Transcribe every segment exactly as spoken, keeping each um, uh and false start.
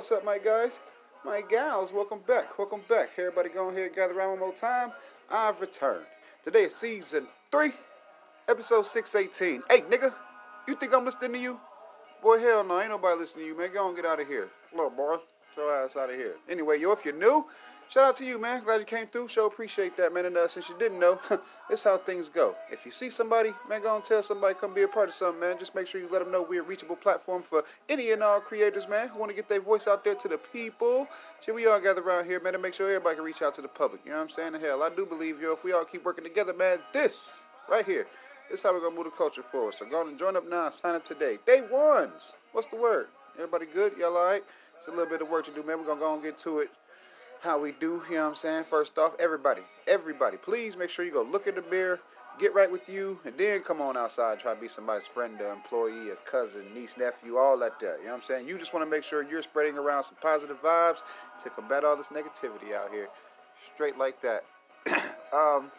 what's up, my guys? My gals, welcome back, welcome back. Everybody go here, gather around one more time. I've returned. Today is season three, episode six eighteen. Hey, nigga, you think I'm listening to you? Boy, hell no, ain't nobody listening to you, man. Go on, get out of here. Little boy, throw your ass out of here. Anyway, yo, if you're new, shout out to you, man. Glad you came through. Sure appreciate that, man. And uh, since you didn't know, it's how things go. If you see somebody, man, go and tell somebody, come be a part of something, man. Just make sure you let them know we're a reachable platform for any and all creators, man, who want to get their voice out there to the people. Shit, we all gather around here, man, and make sure everybody can reach out to the public. You know what I'm saying? And hell, I do believe, yo, if we all keep working together, man, this right here is how we're going to move the culture forward. So go on and join up now. Sign up today. Day ones. What's the word? Everybody good? Y'all all right? It's a little bit of work to do, man. We're going to go and get to it. How we do, you know what I'm saying? First off, everybody, everybody, please make sure you go look in the mirror, get right with you, and then come on outside and try to be somebody's friend, uh, employee, a cousin, niece, nephew, all like that. You know what I'm saying? You just want to make sure you're spreading around some positive vibes to combat all this negativity out here. Straight like that. um,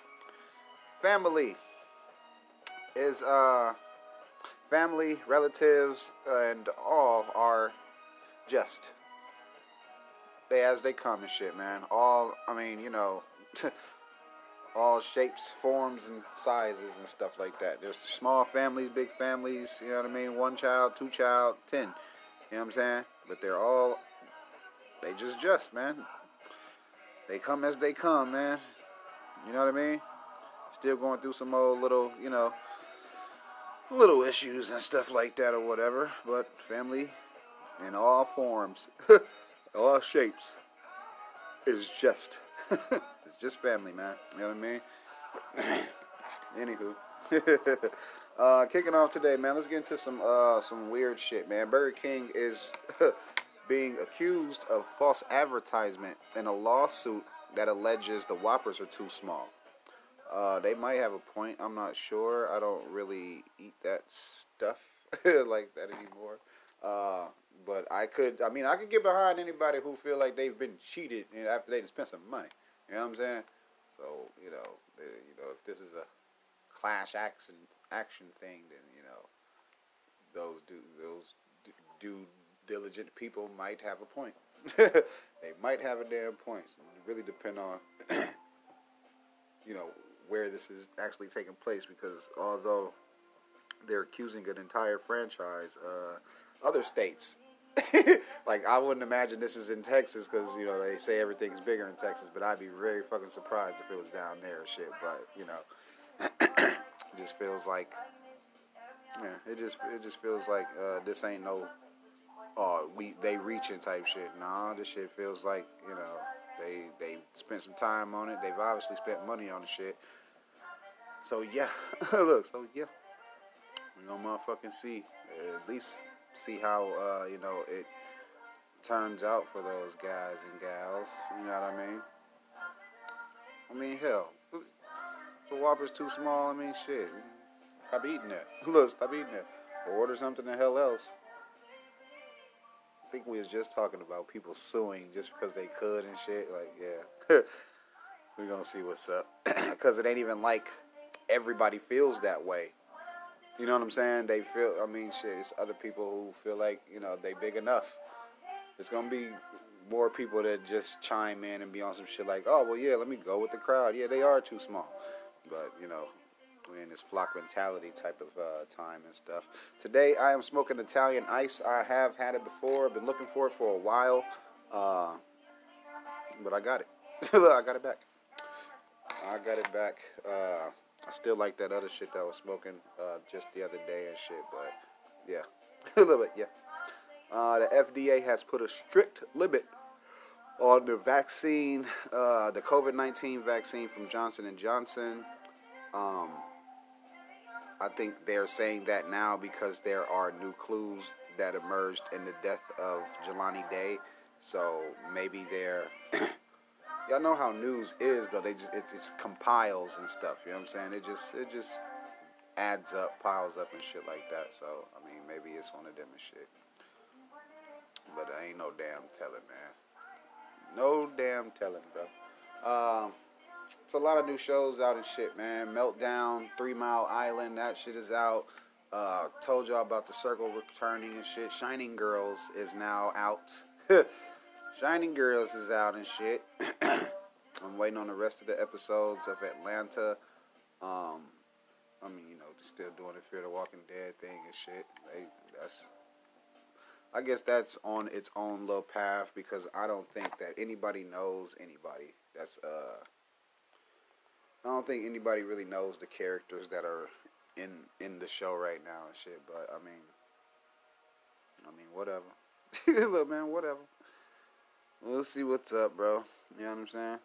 family is, uh, family, relatives, and all are just. They as they come and shit, man. All, I mean, you know, all shapes, forms, and sizes and stuff like that. There's small families, big families, you know what I mean? One child, two child, ten. You know what I'm saying? But they're all, they just just, man. They come as they come, man. You know what I mean? Still going through some old little, you know, little issues and stuff like that or whatever. But family in all forms. All shapes is just, it's just family, man. You know what I mean? Anywho, uh, kicking off today, man, let's get into some, uh, some weird shit, man. Burger King is being accused of false advertisement in a lawsuit that alleges the Whoppers are too small. Uh, they might have a point. I'm not sure. I don't really eat that stuff like that anymore. Uh, But I could, I mean, I could get behind anybody who feel like they've been cheated after they spent some money. You know what I'm saying? So, you know, they, you know, if this is a clash action action thing, then, you know, those do, those due diligent people might have a point. They might have a damn point. So it really depend on, you know, where this is actually taking place. Because although they're accusing an entire franchise, uh, other states. Like, I wouldn't imagine this is in Texas because, you know, they say everything's bigger in Texas, but I'd be very fucking surprised if it was down there or shit. But, you know, it just feels like, yeah, it just it just feels like uh, this ain't no, oh, uh, we they reaching type shit. Nah, this shit feels like, you know, they, they spent some time on it. They've obviously spent money on the shit. So, yeah. Look, so, yeah. We're gonna motherfucking see. At least see how, uh, you know, it turns out for those guys and gals, you know what I mean? I mean, hell, the Whopper's too small, I mean, shit, stop eating that. Look, stop eating that. Or order something the hell else. I think we was just talking about people suing just because they could and shit, like, yeah. We're gonna see what's up. Because it ain't even like everybody feels that way. You know what I'm saying? They feel, I mean, shit, it's other people who feel like, you know, they big enough. It's going to be more people that just chime in and be on some shit like, oh, well, yeah, let me go with the crowd. Yeah, they are too small. But, you know, we're in this flock mentality type of uh, time and stuff. Today, I am smoking Italian ice. I have had it before. I've been looking for it for a while. Uh, but I got it. I got it back. I got it back. Uh... I still like that other shit that I was smoking uh, just the other day and shit, but yeah, a little bit, yeah. Uh, the F D A has put a strict limit on the vaccine, uh, the COVID nineteen vaccine from Johnson and Johnson. Um, I think they're saying that now because there are new clues that emerged in the death of Jelani Day, so maybe they're... Y'all know how news is, though. They just it just compiles and stuff. You know what I'm saying? It just it just adds up, piles up, and shit like that. So I mean, maybe it's one of them and shit. But I ain't no damn telling, man. No damn telling, bro. Um, it's a lot of new shows out and shit, man. Meltdown, Three Mile Island, that shit is out. Uh, told y'all about The Circle returning and shit. Shining Girls is now out. Shining Girls is out and shit. I'm waiting on the rest of the episodes of Atlanta. Um, I mean, you know, they're still doing the Fear the Walking Dead thing and shit. They, that's, I guess that's on its own little path because I don't think that anybody knows anybody. That's uh, I don't think anybody really knows the characters that are in in the show right now and shit. But I mean, I mean, whatever. Look, man, whatever. We'll see what's up, bro. You know what I'm saying?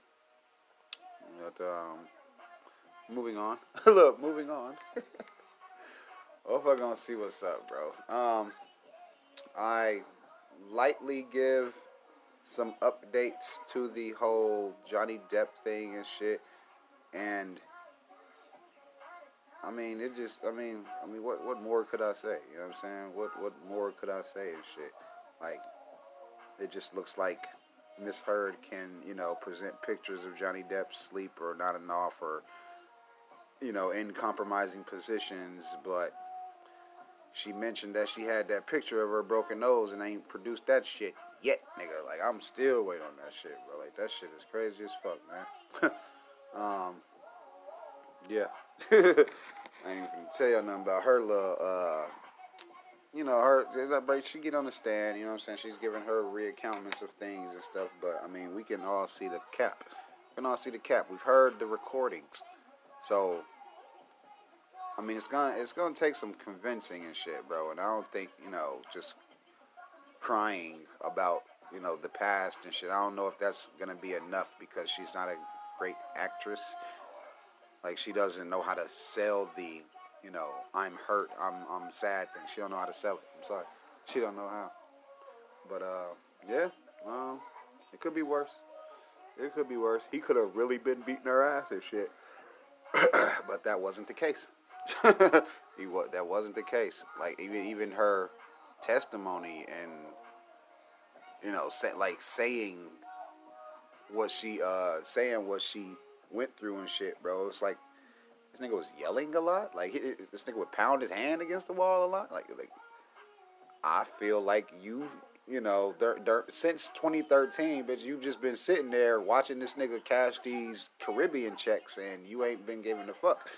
But, um, moving on. Look, moving on. What if I'm gonna see what's up, bro? Um, I lightly give some updates to the whole Johnny Depp thing and shit. And, I mean, it just, I mean, I mean, what, what more could I say? You know what I'm saying? What, what more could I say and shit? Like, it just looks like Miss Heard can, you know, present pictures of Johnny Depp asleep or not enough or, you know, in compromising positions, but she mentioned that she had that picture of her broken nose and ain't produced that shit yet, nigga. Like, I'm still waiting on that shit, bro. Like, that shit is crazy as fuck, man. um, yeah. I ain't even gonna tell y'all nothing about her little, uh, you know, her, she get on the stand, you know what I'm saying? She's giving her reaccountments of things and stuff, but, I mean, we can all see the cap. We can all see the cap. We've heard the recordings. So, I mean, it's gonna, it's gonna take some convincing and shit, bro, and I don't think, you know, just crying about, you know, the past and shit, I don't know if that's gonna be enough because she's not a great actress. Like, she doesn't know how to sell the, you know, I'm hurt, I'm I'm sad thing. She don't know how to sell it. I'm sorry. She don't know how. But, uh, yeah. Um, it could be worse. It could be worse. He could have really been beating her ass and shit. But that wasn't the case. he wa- That wasn't the case. Like, even, even her testimony and, you know, say, like, saying what she, uh, saying what she went through and shit, bro. It's like, this nigga was yelling a lot. Like, he, this nigga would pound his hand against the wall a lot. Like, like I feel like you, you know, they're, they're, since twenty thirteen, bitch, you've just been sitting there watching this nigga cash these Caribbean checks, and you ain't been giving a fuck.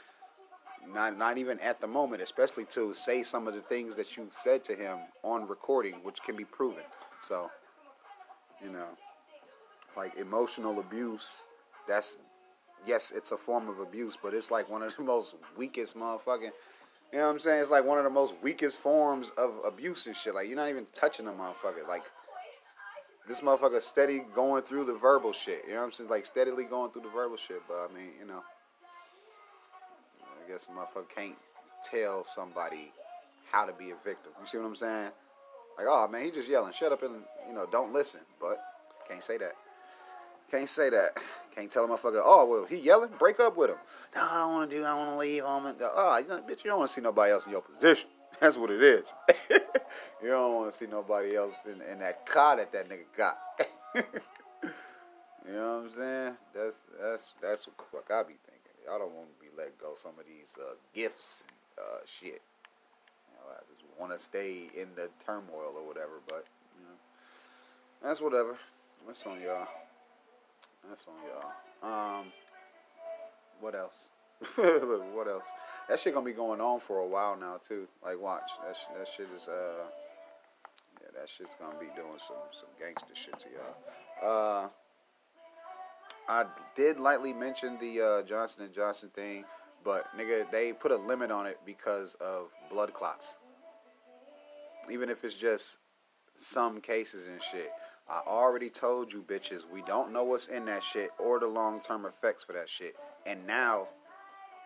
Not, not even at the moment, especially to say some of the things that you said to him on recording, which can be proven. So, you know, like, emotional abuse, that's... yes, it's a form of abuse, but it's like one of the most weakest motherfucking, you know what I'm saying? It's like one of the most weakest forms of abuse and shit. Like, you're not even touching a motherfucker. Like, this motherfucker steady going through the verbal shit. You know what I'm saying? Like, steadily going through the verbal shit. But, I mean, you know, I guess a motherfucker can't tell somebody how to be a victim. You see what I'm saying? Like, oh, man, he just yelling. Shut up and, you know, don't listen. But can't say that. Can't say that. Can't tell a motherfucker, oh, well, he yelling, break up with him. No, I don't want to do, I want to leave. I'm gonna, oh, you know, bitch, you don't want to see nobody else in your position. That's what it is. You don't want to see nobody else in, in that car that that nigga got. You know what I'm saying? That's that's that's what the fuck I be thinking. Y'all don't want to be let go some of these uh, gifts and uh, shit. You know, I just want to stay in the turmoil or whatever, but, you know, that's whatever. That's on y'all. That's on y'all. Um, what else? Look, what else? That shit gonna be going on for a while now too. Like, watch that. Sh- that shit is uh, yeah, that shit's gonna be doing some some gangster shit to y'all. Uh, I did lightly mention the uh, Johnson and Johnson thing, but nigga, they put a limit on it because of blood clots. Even if it's just some cases and shit. I already told you, bitches, we don't know what's in that shit or the long-term effects for that shit. And now,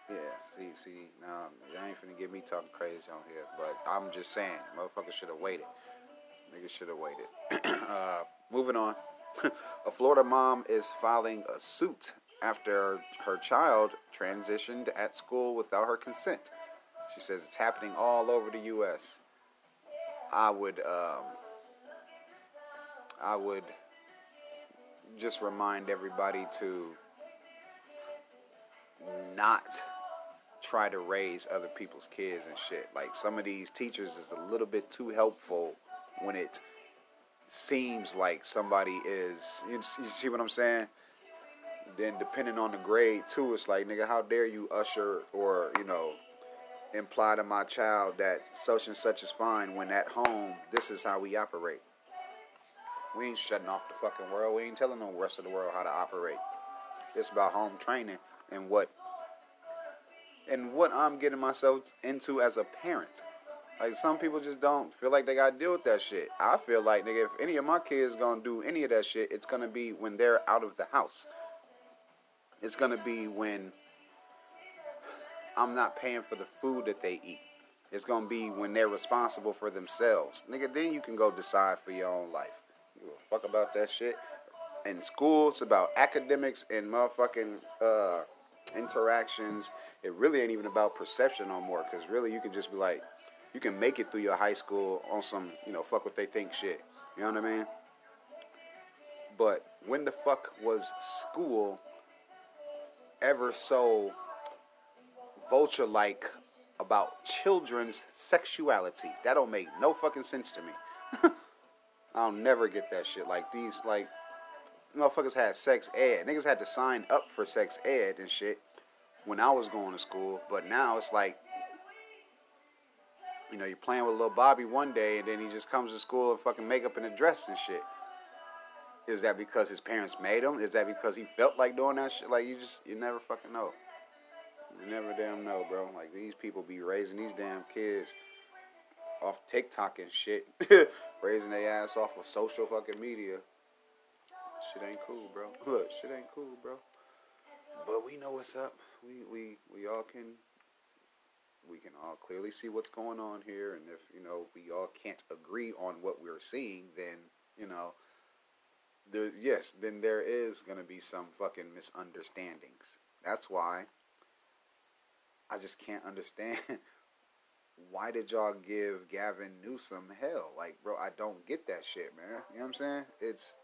yeah, see, see, now, y'all ain't finna get me talking crazy on here, but I'm just saying, motherfuckers should have waited. Niggas should have waited. uh, moving on. A Florida mom is filing a suit after her child transitioned at school without her consent. She says it's happening all over the U S. I would, um... I would just remind everybody to not try to raise other people's kids and shit. Like, some of these teachers is a little bit too helpful when it seems like somebody is, you see what I'm saying? Then depending on the grade too, it's like, nigga, how dare you usher or, you know, imply to my child that such and such is fine when at home, this is how we operate. We ain't shutting off the fucking world. We ain't telling the rest of the world how to operate. It's about home training and what and what I'm getting myself into as a parent. Like, some people just don't feel like they got to deal with that shit. I feel like, nigga, if any of my kids going to do any of that shit, it's going to be when they're out of the house. It's going to be when I'm not paying for the food that they eat. It's going to be when they're responsible for themselves. Nigga, then you can go decide for your own life. You give a fuck about that shit. In school, it's about academics and motherfucking uh, interactions. It really ain't even about perception no more, because really you can just be like, you can make it through your high school on some, you know, fuck what they think shit. You know what I mean? But when the fuck was school ever so vulture-like about children's sexuality? That don't make no fucking sense to me. I'll never get that shit. Like, these, like, motherfuckers had sex ed. Niggas had to sign up for sex ed and shit when I was going to school. But now it's like, you know, you're playing with little Bobby one day, and then he just comes to school and fucking makeup and a dress and shit. Is that because his parents made him? Is that because he felt like doing that shit? Like, you just, you never fucking know. You never damn know, bro. Like, these people be raising these damn kids off TikTok and shit. Raising their ass off of social fucking media. Shit ain't cool, bro. Look, shit ain't cool, bro. But we know what's up. We, we, we all can... We can all clearly see what's going on here, and if, you know, we all can't agree on what we're seeing, then, you know, there, yes, then there is going to be some fucking misunderstandings. That's why I just can't understand why did y'all give Gavin Newsom hell? Like, bro, I don't get that shit, man. You know what I'm saying? It's,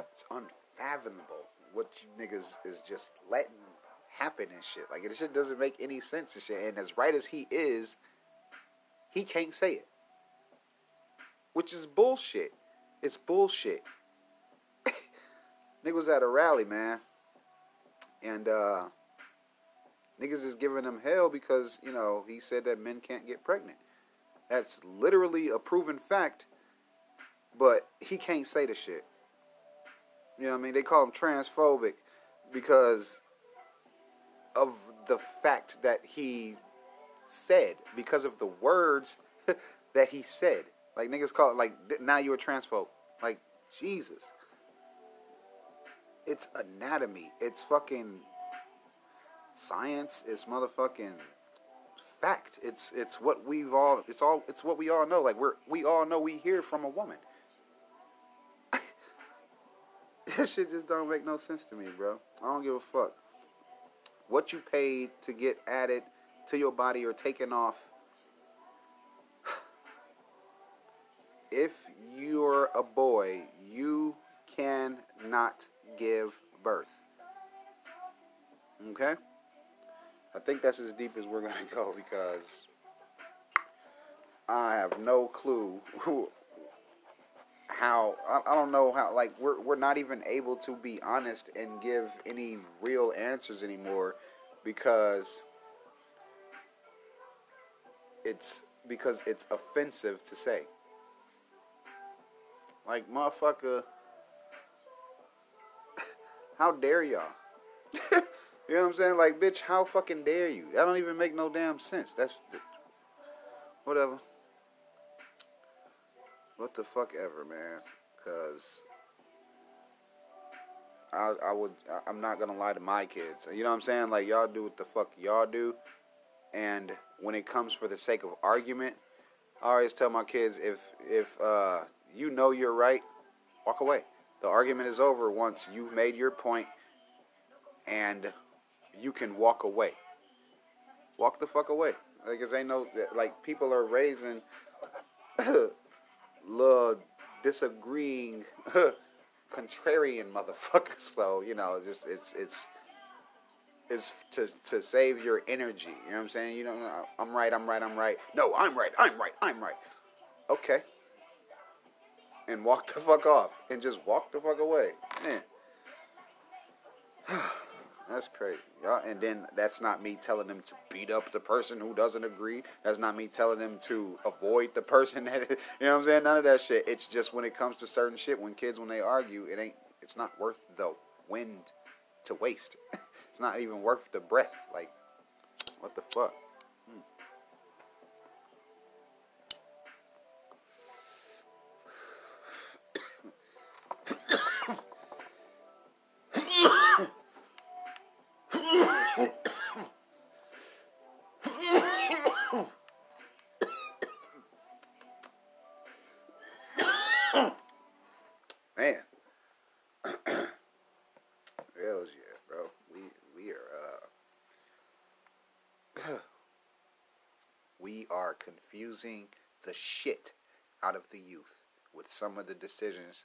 it's unfathomable what you niggas is just letting happen and shit. Like, it shit doesn't make any sense and shit. And as right as he is, he can't say it, which is bullshit. It's bullshit. Nigga was at a rally, man, and uh, niggas is giving him hell because, you know, he said that men can't get pregnant. That's literally a proven fact, but he can't say the shit. You know what I mean? They call him transphobic because of the fact that he said, because of the words that he said. Like, niggas call it, like, now you're a transphobe. Like, Jesus. It's anatomy. It's fucking science. It's motherfucking fact. It's it's what we've all, it's all, it's what we all know. Like, we're, we all know we hear from a woman. That shit just don't make no sense to me, bro. I don't give a fuck what you paid to get added to your body or taken off. If you're a boy, you cannot give birth. Okay? I think that's as deep as we're going to go, because I have no clue who, how, I, I don't know how, like, we're we're not even able to be honest and give any real answers anymore, because it's, because it's offensive to say. Like, motherfucker, how dare y'all? You know what I'm saying? Like, bitch, how fucking dare you? That don't even make no damn sense. That's, whatever. What the fuck ever, man, because I, I would, I'm not going to lie to my kids, you know what I'm saying, like, y'all do what the fuck y'all do, and when it comes for the sake of argument, I always tell my kids, if, if, uh, you know you're right, walk away. The argument is over once you've made your point, and you can walk away. Walk the fuck away. Like, 'cause ain't no, like, people are raising little disagreeing contrarian motherfuckers. So, you know, just it's it's it's to to save your energy. You know what I'm saying? You don't know, I'm right, I'm right, I'm right. No, I'm right, I'm right, I'm right. Okay. and walked the fuck off and just walked the fuck away. Man. That's crazy, y'all. And then that's not me telling them to beat up the person who doesn't agree. That's not me telling them to avoid the person that, you know what I'm saying? None of that shit. It's just when it comes to certain shit, when kids, when they argue, it ain't, it's not worth the wind to waste. It's not even worth the breath. Like, what the fuck? Hmm. Confusing the shit out of the youth with some of the decisions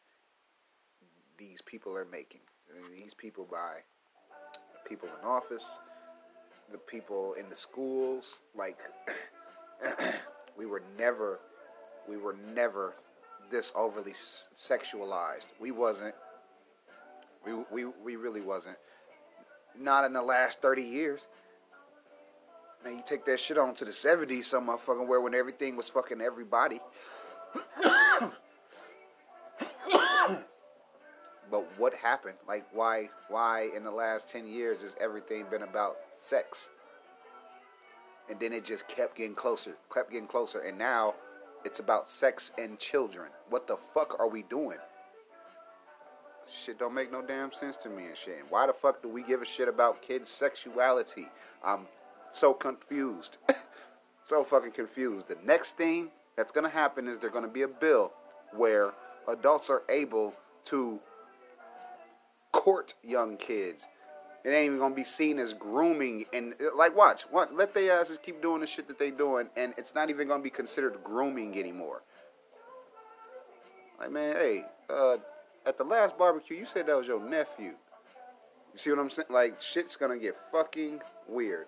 these people are making. And these people by the people in office, the people in the schools. Like, we were never, we were never this overly s- sexualized. We wasn't. We we we really wasn't. Not in the last thirty years. Now you take that shit on to the seventies, some motherfucking where when everything was fucking everybody. But what happened? Like, why? Why in the last ten years has everything been about sex? And then it just kept getting closer, kept getting closer, and now it's about sex and children. What the fuck are we doing? Shit don't make no damn sense to me and shit. And why the fuck do we give a shit about kids' sexuality? Um. So confused. So fucking confused. The next thing that's going to happen is there's going to be a bill where adults are able to court young kids. It ain't even going to be seen as grooming. And like, watch, watch let their asses keep doing the shit that they doing, and it's not even going to be considered grooming anymore. Like, man, hey, uh, at the last barbecue, you said that was your nephew. You see what I'm saying? Like, shit's going to get fucking weird.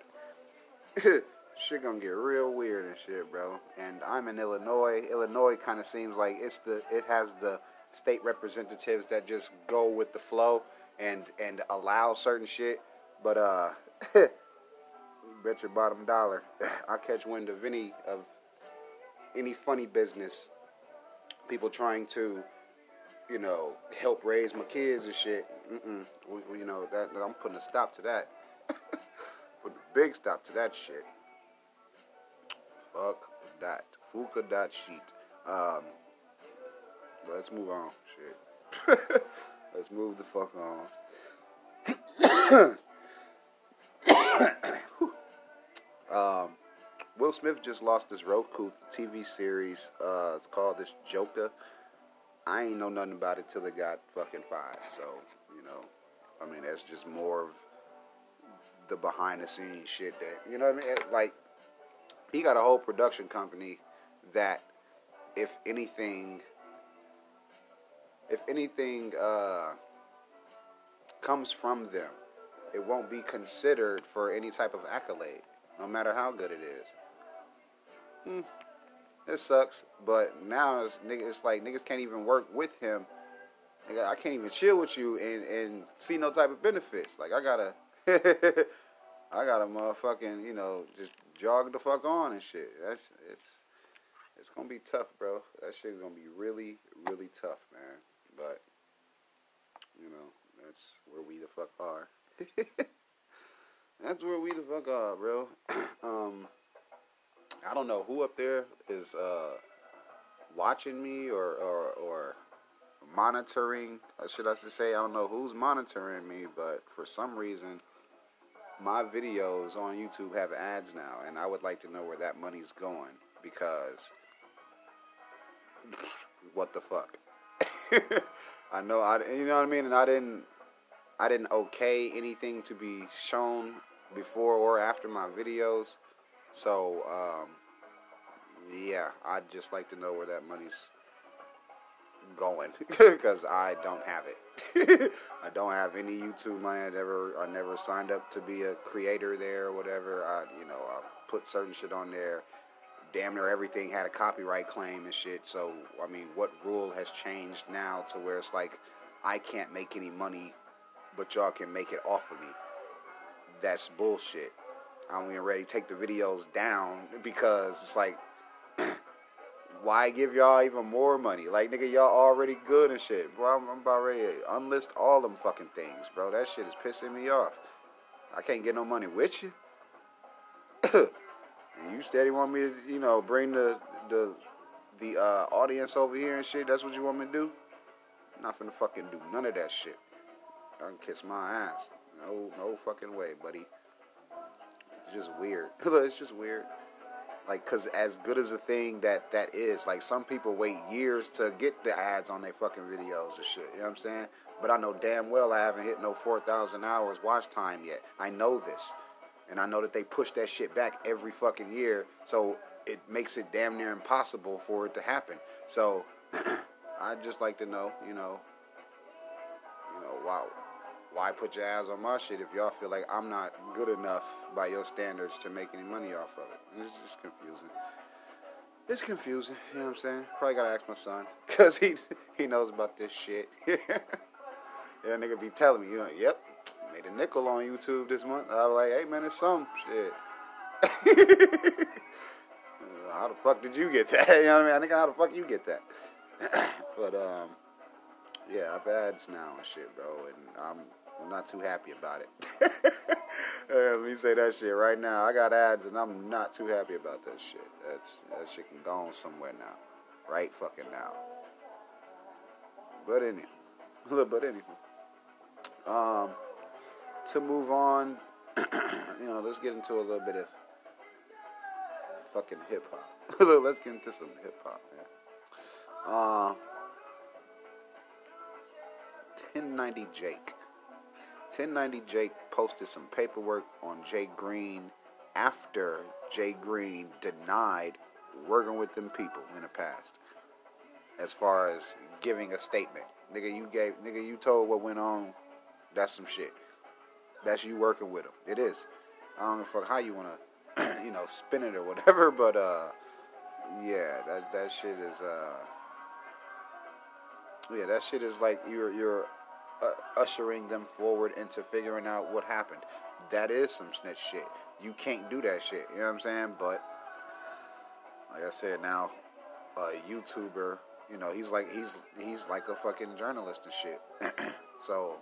Shit gonna get real weird and shit, bro. And I'm in Illinois. Illinois kind of seems like it's the it has the state representatives that just go with the flow and and allow certain shit. But uh, bet your bottom dollar, I catch wind of any of any funny business people trying to, you know, help raise my kids and shit. Mm-mm. You know that I'm putting a stop to that. Big stop to that shit. Fuck that. Fuka that shit. Um, let's move on. Shit. Let's move the fuck on. um, Will Smith just lost this Roku T V series. Uh, it's called this Joker. I ain't know nothing about it till it got fucking fired. So, you know, I mean, that's just more of the behind the scenes shit that, you know what I mean? Like, he got a whole production company that, if anything, if anything uh, comes from them, it won't be considered for any type of accolade, no matter how good it is. Hmm. It sucks, but now it's, it's like niggas can't even work with him. I can't even chill with you and, and see no type of benefits. Like, I gotta. I gotta motherfucking, you know, just jog the fuck on and shit. That's it's it's gonna be tough, bro. That shit's gonna be really, really tough, man. But you know, that's where we the fuck are. That's where we the fuck are, bro. um, I don't know who up there is uh watching me or or or. monitoring, or should I say, I don't know who's monitoring me, but for some reason, my videos on YouTube have ads now, and I would like to know where that money's going, because what the fuck? I know, I, you know what I mean, and I didn't, I didn't okay anything to be shown before or after my videos, so, um, yeah, I'd just like to know where that money's going, because I don't have it. I don't have any YouTube money. I never, I never signed up to be a creator there or whatever. I, you know, I put certain shit on there damn near everything had a copyright claim and shit. So, I mean, what rule has changed now to where it's like, I can't make any money, but y'all can make it off of me? That's bullshit. I'm getting ready to take the videos down because it's like, why give y'all even more money? Like, nigga, y'all already good and shit. Bro, I'm, I'm about ready to unlist all them fucking things, bro. That shit is pissing me off. I can't get no money with you. And you steady want me to, you know, bring the the the uh, audience over here and shit? That's what you want me to do? I'm not finna fucking do none of that shit. I can kiss my ass. No, no fucking way, buddy. It's just weird. It's just weird. Like, because as good as a thing that that is, like, some people wait years to get the ads on their fucking videos and shit. You know what I'm saying? But I know damn well I haven't hit no four thousand hours watch time yet. I know this. And I know that they push that shit back every fucking year. So it makes it damn near impossible for it to happen. So I'd just like to know, you know, you know, wow. Why put your ass on my shit if y'all feel like I'm not good enough by your standards to make any money off of it? It's just confusing. It's confusing, you know what I'm saying? Probably gotta ask my son, because he he knows about this shit. Yeah, nigga be telling me, you know, yep, made a nickel on YouTube this month. I was like, hey, man, it's some shit. How the fuck did you get that? You know what I mean? I think, how the fuck you get that? But, um, yeah, I've had ads now and shit, bro, and I'm... I'm not too happy about it. Let me say that shit right now. I got ads and I'm not too happy about that shit. That's, that shit can go on somewhere now. Right fucking now. But anyway. But anyway. Um, to move on, you know, let's get into a little bit of fucking hip-hop. Let's get into some hip-hop, man. Uh, ten ninety Jake. ten ninety Jake posted some paperwork on Jay Green after Jay Green denied working with them people in the past. As far as giving a statement. Nigga, you gave, nigga, you told what went on. That's some shit. That's you working with them. It is. I don't give a fuck how you want to, you know, spin it or whatever. But, uh, yeah, that that shit is, uh, yeah, that shit is like you're, you're, Uh, ushering them forward into figuring out what happened. That is some snitch shit. You can't do that shit. You know what I'm saying? But like I said, now a YouTuber, you know, he's like he's he's like a fucking journalist and shit. So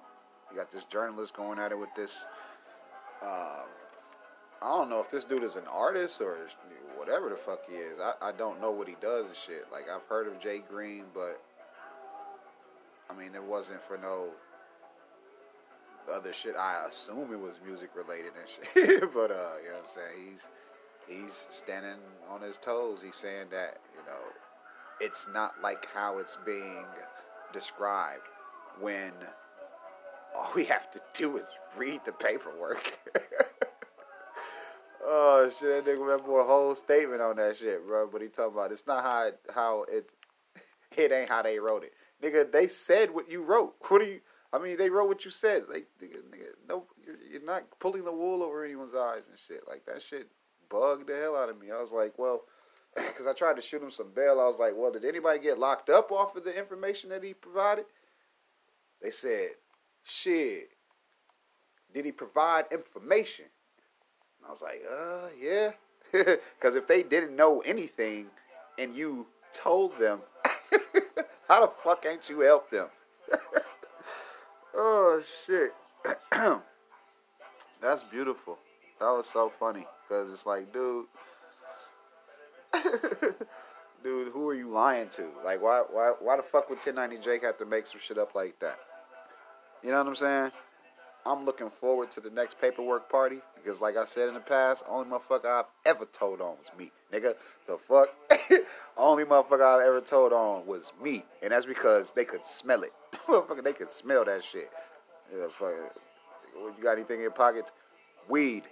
you got this journalist going at it with this. Uh, I don't know if this dude is an artist or whatever the fuck he is. I, I don't know what he does and shit. Like, I've heard of Jay Green, but I mean, it wasn't for no other shit. I assume it was music related and shit. But, uh, you know what I'm saying? He's he's standing on his toes. He's saying that, you know, it's not like how it's being described when all we have to do is read the paperwork. Oh, shit. That nigga remember a whole statement on that shit, bro. But he talking about it's not how, how it, it ain't how they wrote it. Nigga, they said what you wrote. What do you... I mean, they wrote what you said. Like, nigga, nigga no, you're, you're not pulling the wool over anyone's eyes and shit. Like, that shit bugged the hell out of me. I was like, well... Because I tried to shoot him some bail. I was like, well, did anybody get locked up off of the information that he provided? They said, shit. Did he provide information? And I was like, uh, yeah. Because if they didn't know anything and you told them... How the fuck ain't you helped them? Oh, shit. That's beautiful. That was so funny. Because it's like, dude. Dude, who are you lying to? Like, why why, why the fuck would ten ninety Jake have to make some shit up like that? You know what I'm saying? I'm looking forward to the next paperwork party. Because like I said in the past, only motherfucker I've ever told on was me. Nigga, the fuck? Only motherfucker I've ever told on was me. And that's because they could smell it. Motherfucker, they could smell that shit. Yeah, fuck. You got anything in your pockets? Weed.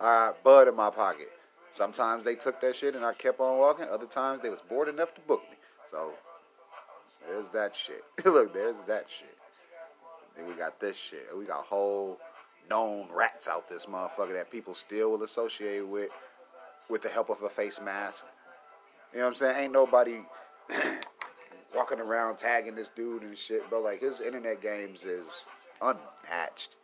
Alright, bud in my pocket. Sometimes they took that shit and I kept on walking. Other times they was bored enough to book me. So, there's that shit. Look, there's that shit. Then we got this shit. We got whole known rats out this motherfucker that people still will associate with. with the help of a face mask. You know what I'm saying? Ain't nobody walking around tagging this dude and shit, bro. Like, his internet games is unmatched.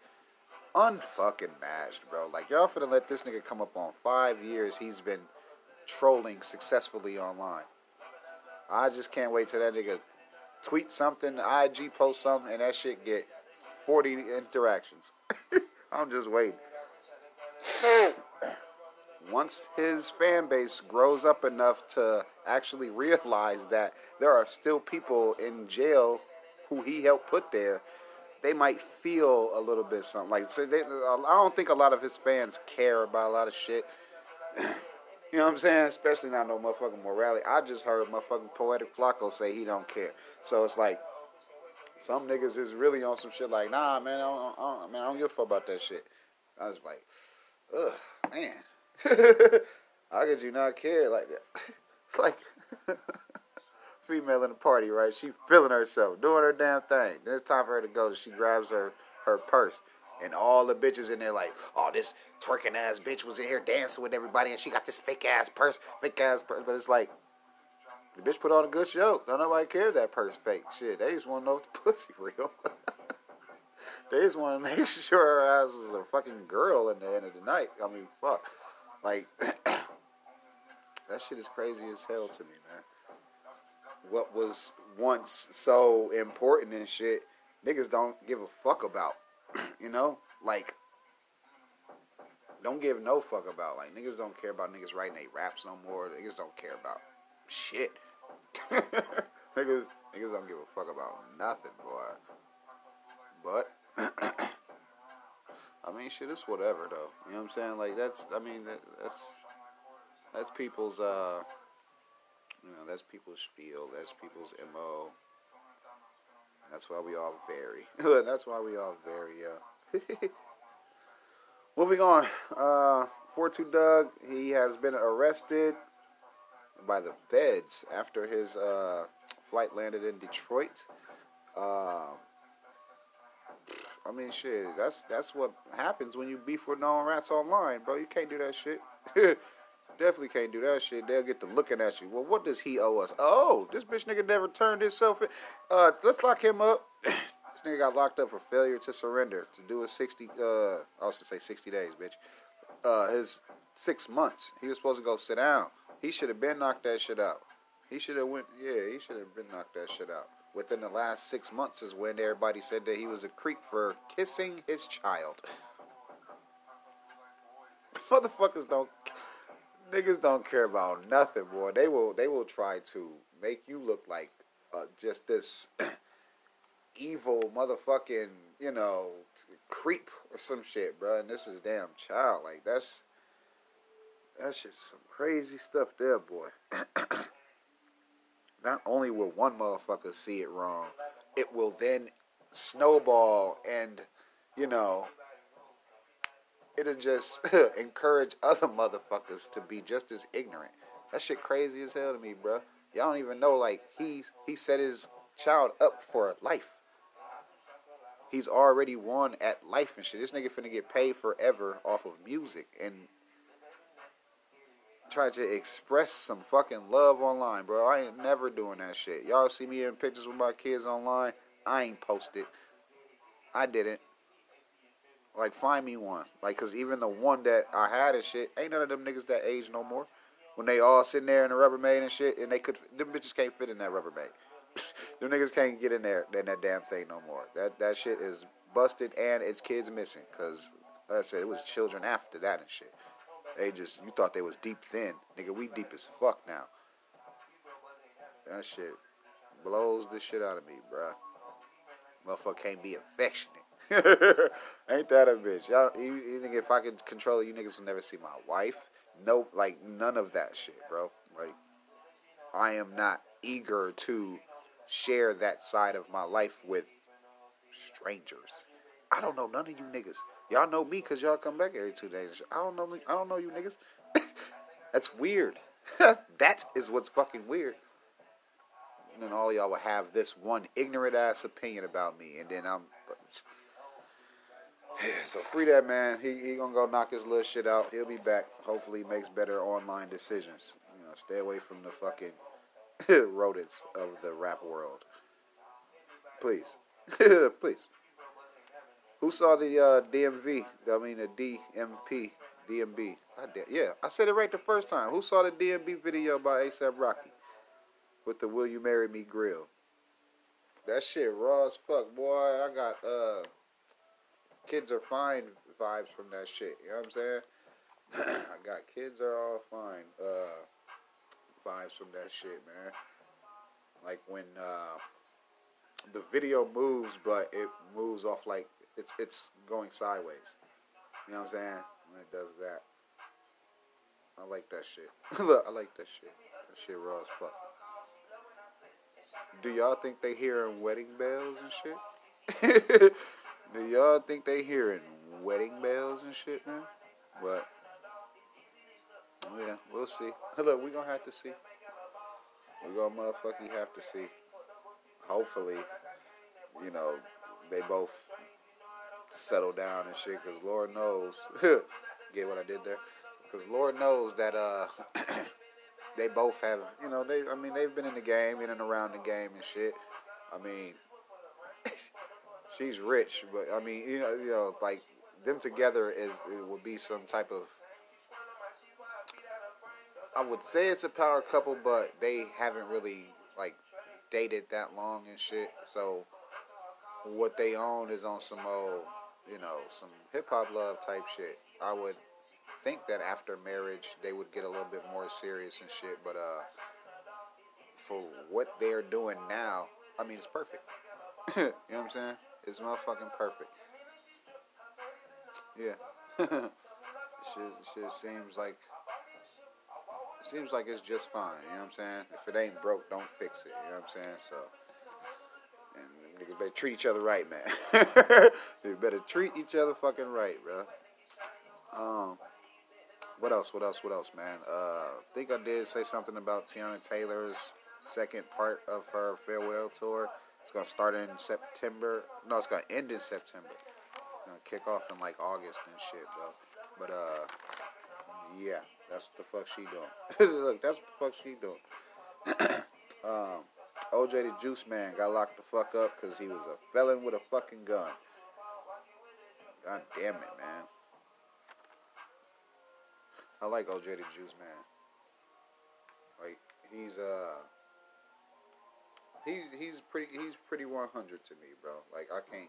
Unfucking matched, bro. Like, y'all finna let this nigga come up on five years he's been trolling successfully online. I just can't wait till that nigga tweet something, I G post something, and that shit get forty interactions. I'm just waiting. Once his fan base grows up enough to actually realize that there are still people in jail who he helped put there, they might feel a little bit something. Like, so they, I don't think a lot of his fans care about a lot of shit. You know what I'm saying? Especially not no motherfucking morality. I just heard motherfucking Poetic Flacco say he don't care. So it's like, some niggas is really on some shit like, nah, man, I don't, I don't, man, I don't give a fuck about that shit. I was like, ugh, man. How could you not care like that? It's like female in the party, right? She feeling herself, doing her damn thing. Then it's time for her to go. She grabs her, her purse, and all the bitches in there like, oh, this twerking ass bitch was in here dancing with everybody, and she got this fake ass purse, fake ass purse. But it's like, the bitch put on a good show. Don't nobody care if that purse fake. Shit, they just want to know if the pussy real. They just want to make sure her ass was a fucking girl in the end of the night. I mean, fuck. Like, that shit is crazy as hell to me, man. What was once so important and shit, niggas don't give a fuck about. You know? Like, don't give no fuck about. Like, niggas don't care about niggas writing they raps no more. Niggas don't care about shit. niggas, niggas don't give a fuck about nothing, boy. But... I mean, shit, it's whatever, though. You know what I'm saying? Like, that's, I mean, that, that's, that's people's, uh, you know, that's people's spiel. That's people's M O. That's why we all vary. That's why we all vary, yeah. Moving on. Uh, forty-two Doug, he has been arrested by the feds after his, uh, flight landed in Detroit. Uh... I mean, shit, that's that's what happens when you beef with known rats online, bro. You can't do that shit. Definitely can't do that shit. They'll get to looking at you. Well, what does he owe us? Oh, this bitch nigga never turned himself in. Uh, let's lock him up. This nigga got locked up for failure to surrender. To do a sixty, uh, I was gonna say sixty days, bitch. Uh, his six months. He was supposed to go sit down. He should have been knocked that shit out. He should have went, yeah, he should have been knocked that shit out. Within the last six months is when everybody said that he was a creep for kissing his child. Motherfuckers don't, niggas don't care about nothing, boy. They will, they will try to make you look like uh, just this evil motherfucking, you know, creep or some shit, bro. And this is damn child. Like, that's, that's just some crazy stuff there, boy. Not only will one motherfucker see it wrong, it will then snowball and, you know, it'll just encourage other motherfuckers to be just as ignorant. That shit crazy as hell to me, bro. Y'all don't even know, like, he, he set his child up for life. He's already won at life and shit. This nigga finna get paid forever off of music and try to express some fucking love online, bro. I ain't never doing that shit. Y'all see me in pictures with my kids online? I ain't posted. I didn't. Like, find me one. Like, because even the one that I had and shit, ain't none of them niggas that age no more. When they all sitting there in the Rubbermaid and shit, and they could, them bitches can't fit in that Rubbermaid. Them niggas can't get in there, in that damn thing no more. That, that shit is busted, and it's kids missing, because, like I said, it was children after that and shit. They just, you thought they was deep thin. Nigga, we deep as fuck now. That shit blows the shit out of me, bruh. Motherfucker can't be affectionate. Ain't that a bitch? Y'all, you, you think if I could control it, you niggas would never see my wife? Nope, like, none of that shit, bro. Like, I am not eager to share that side of my life with strangers. I don't know none of you niggas. Y'all know me because y'all come back every two days. I don't know. I don't know you niggas. That's weird. That is what's fucking weird. And then all y'all will have this one ignorant ass opinion about me, and then I'm Yeah, so free that man. He he gonna go knock his little shit out. He'll be back. Hopefully he makes better online decisions. You know, stay away from the fucking rodents of the rap world. Please. Please. Who saw the uh, D M V? I mean the D M P. D M B. I did. Yeah, I said it right the first time. Who saw the D M B video by ASAP Rocky? With the Will You Marry Me grill. That shit raw as fuck, boy. I got uh kids are fine vibes from that shit. You know what I'm saying? I got kids are all fine uh vibes from that shit, man. Like when uh the video moves, but it moves off like it's it's going sideways. You know what I'm saying? When it does that. I like that shit. Look, I like that shit. That shit raw as fuck. Do y'all think they hearing wedding bells and shit? Do y'all think they hearing wedding bells and shit, man? But, oh yeah, we'll see. Look, we gonna have to see. We gonna motherfucking have to see. Hopefully, you know, they both settle down and shit, because Lord knows, get what I did there? Because Lord knows that, uh... they both have, you know, they, I mean, they've been in the game, in and around the game and shit. I mean, she's rich, but, I mean, you know, you know, like, them together is, it would be some type of, I would say it's a power couple, but they haven't really, like, dated that long and shit. So, what they own is on some old, you know, some hip-hop love type shit. I would think that after marriage they would get a little bit more serious and shit, but uh for what they're doing now, I mean, it's perfect. You know what I'm saying? It's motherfucking perfect. Yeah. shit, shit seems like seems like it's just fine. You know what I'm saying? If it ain't broke, don't fix it. You know what I'm saying? So, and niggas better treat each other right, man. You better treat each other fucking right, bro. Um What else? What else? What else, man? Uh, I think I did say something about Tiana Taylor's second part of her farewell tour. It's going to start in September. No, it's going to end in September. It's going to kick off in, like, August and shit, bro. But, uh, yeah, that's what the fuck she doing. Look, that's what the fuck she doing. um, O J the Juice Man got locked the fuck up because he was a felon with a fucking gun. God damn it, man. I like O J the Juice Man. Like he's uh he's he's pretty he's pretty one hundred to me, bro. Like I can't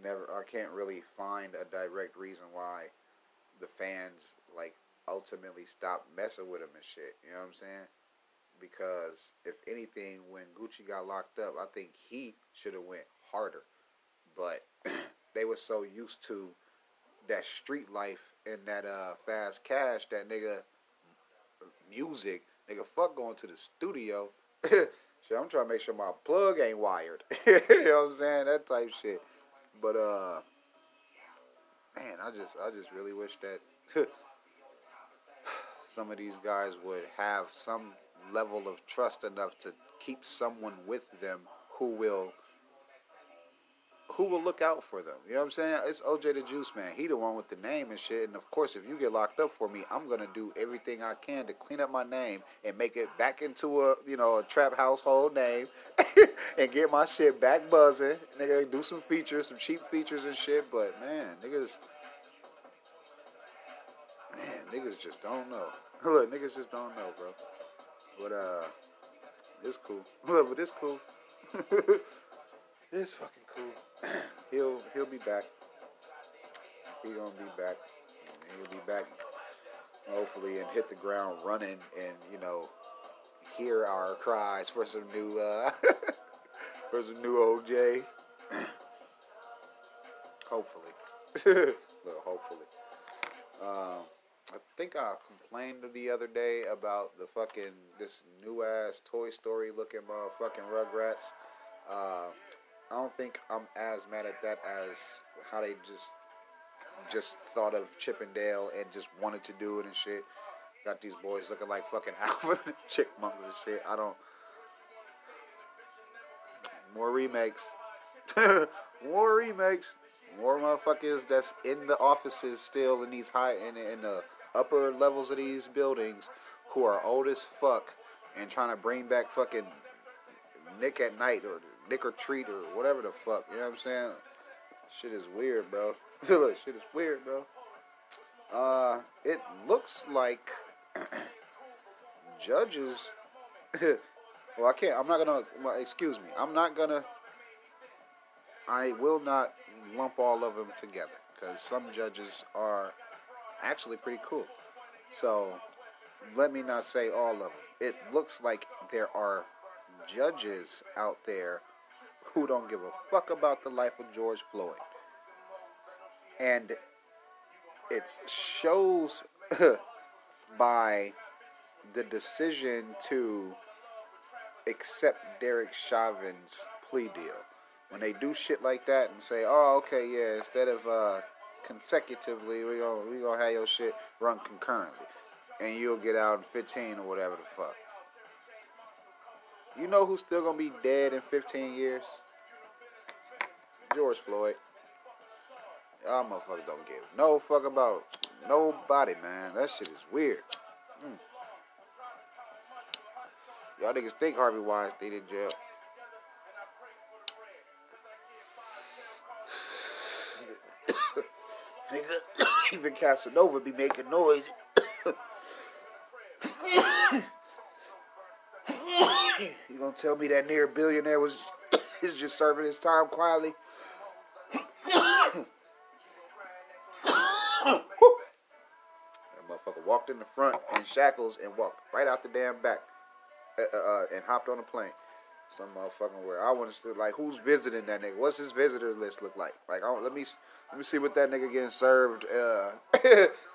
never I can't really find a direct reason why the fans like ultimately stopped messing with him and shit. You know what I'm saying? Because if anything, when Gucci got locked up, I think he should have went harder. But they were so used to that street life and that uh fast cash, that nigga music, nigga fuck going to the studio. Shit, I'm trying to make sure my plug ain't wired. You know what I'm saying? That type shit. But uh man, I just I just really wish that some of these guys would have some level of trust enough to keep someone with them who will Who will look out for them. You know what I'm saying? It's O J the Juice Man. He the one with the name and shit. And of course, if you get locked up for me, I'm gonna do everything I can to clean up my name and make it back into a you know a trap household name and get my shit back buzzing. Nigga, do some features, some cheap features and shit. But man, niggas, man, niggas just don't know. Look, niggas just don't know, bro. But uh, it's cool. But it's cool. It's fucking cool. He'll he'll be back. He gonna be back. He'll be back, hopefully, and hit the ground running, and you know, hear our cries for some new uh, for some new O J. Hopefully, well, hopefully. Um, I think I complained the other day about the fucking this new ass Toy Story looking motherfucking Rugrats. Uh, I don't think I'm as mad at that as how they just just thought of Chip and Dale and just wanted to do it and shit. Got these boys looking like fucking Alvin and Chipmunks and shit. I don't. More remakes. More remakes. more motherfuckers that's in the offices still in these high in, in the upper levels of these buildings who are old as fuck and trying to bring back fucking Nick at Night or Nick or Treat or whatever the fuck. You know what I'm saying? Shit is weird, bro. Look, shit is weird, bro. Uh, it looks like judges. Well, I can't. I'm not gonna. Well, excuse me. I'm not gonna. I will not lump all of them together because some judges are actually pretty cool. So let me not say all of them. It looks like there are judges out there who don't give a fuck about the life of George Floyd. And it shows by the decision to accept Derek Chauvin's plea deal. When they do shit like that and say, oh, okay, yeah, instead of uh, consecutively, we're gonna, we gonna have your shit run concurrently. And you'll get out in fifteen or whatever the fuck. You know who's still gonna be dead in fifteen years? George Floyd. Y'all motherfuckers don't give no fuck about nobody, man. That shit is weird. Mm. Y'all niggas think Harvey Weinstein in jail. Nigga, even Casanova be making noise. You gonna tell me that near billionaire was is just serving his time quietly? That motherfucker walked in the front in shackles and walked right out the damn back uh, uh, and hopped on a plane. Some motherfucking where I want to like who's visiting that nigga? What's his visitor list look like? Like, I let me let me see what that nigga getting served uh,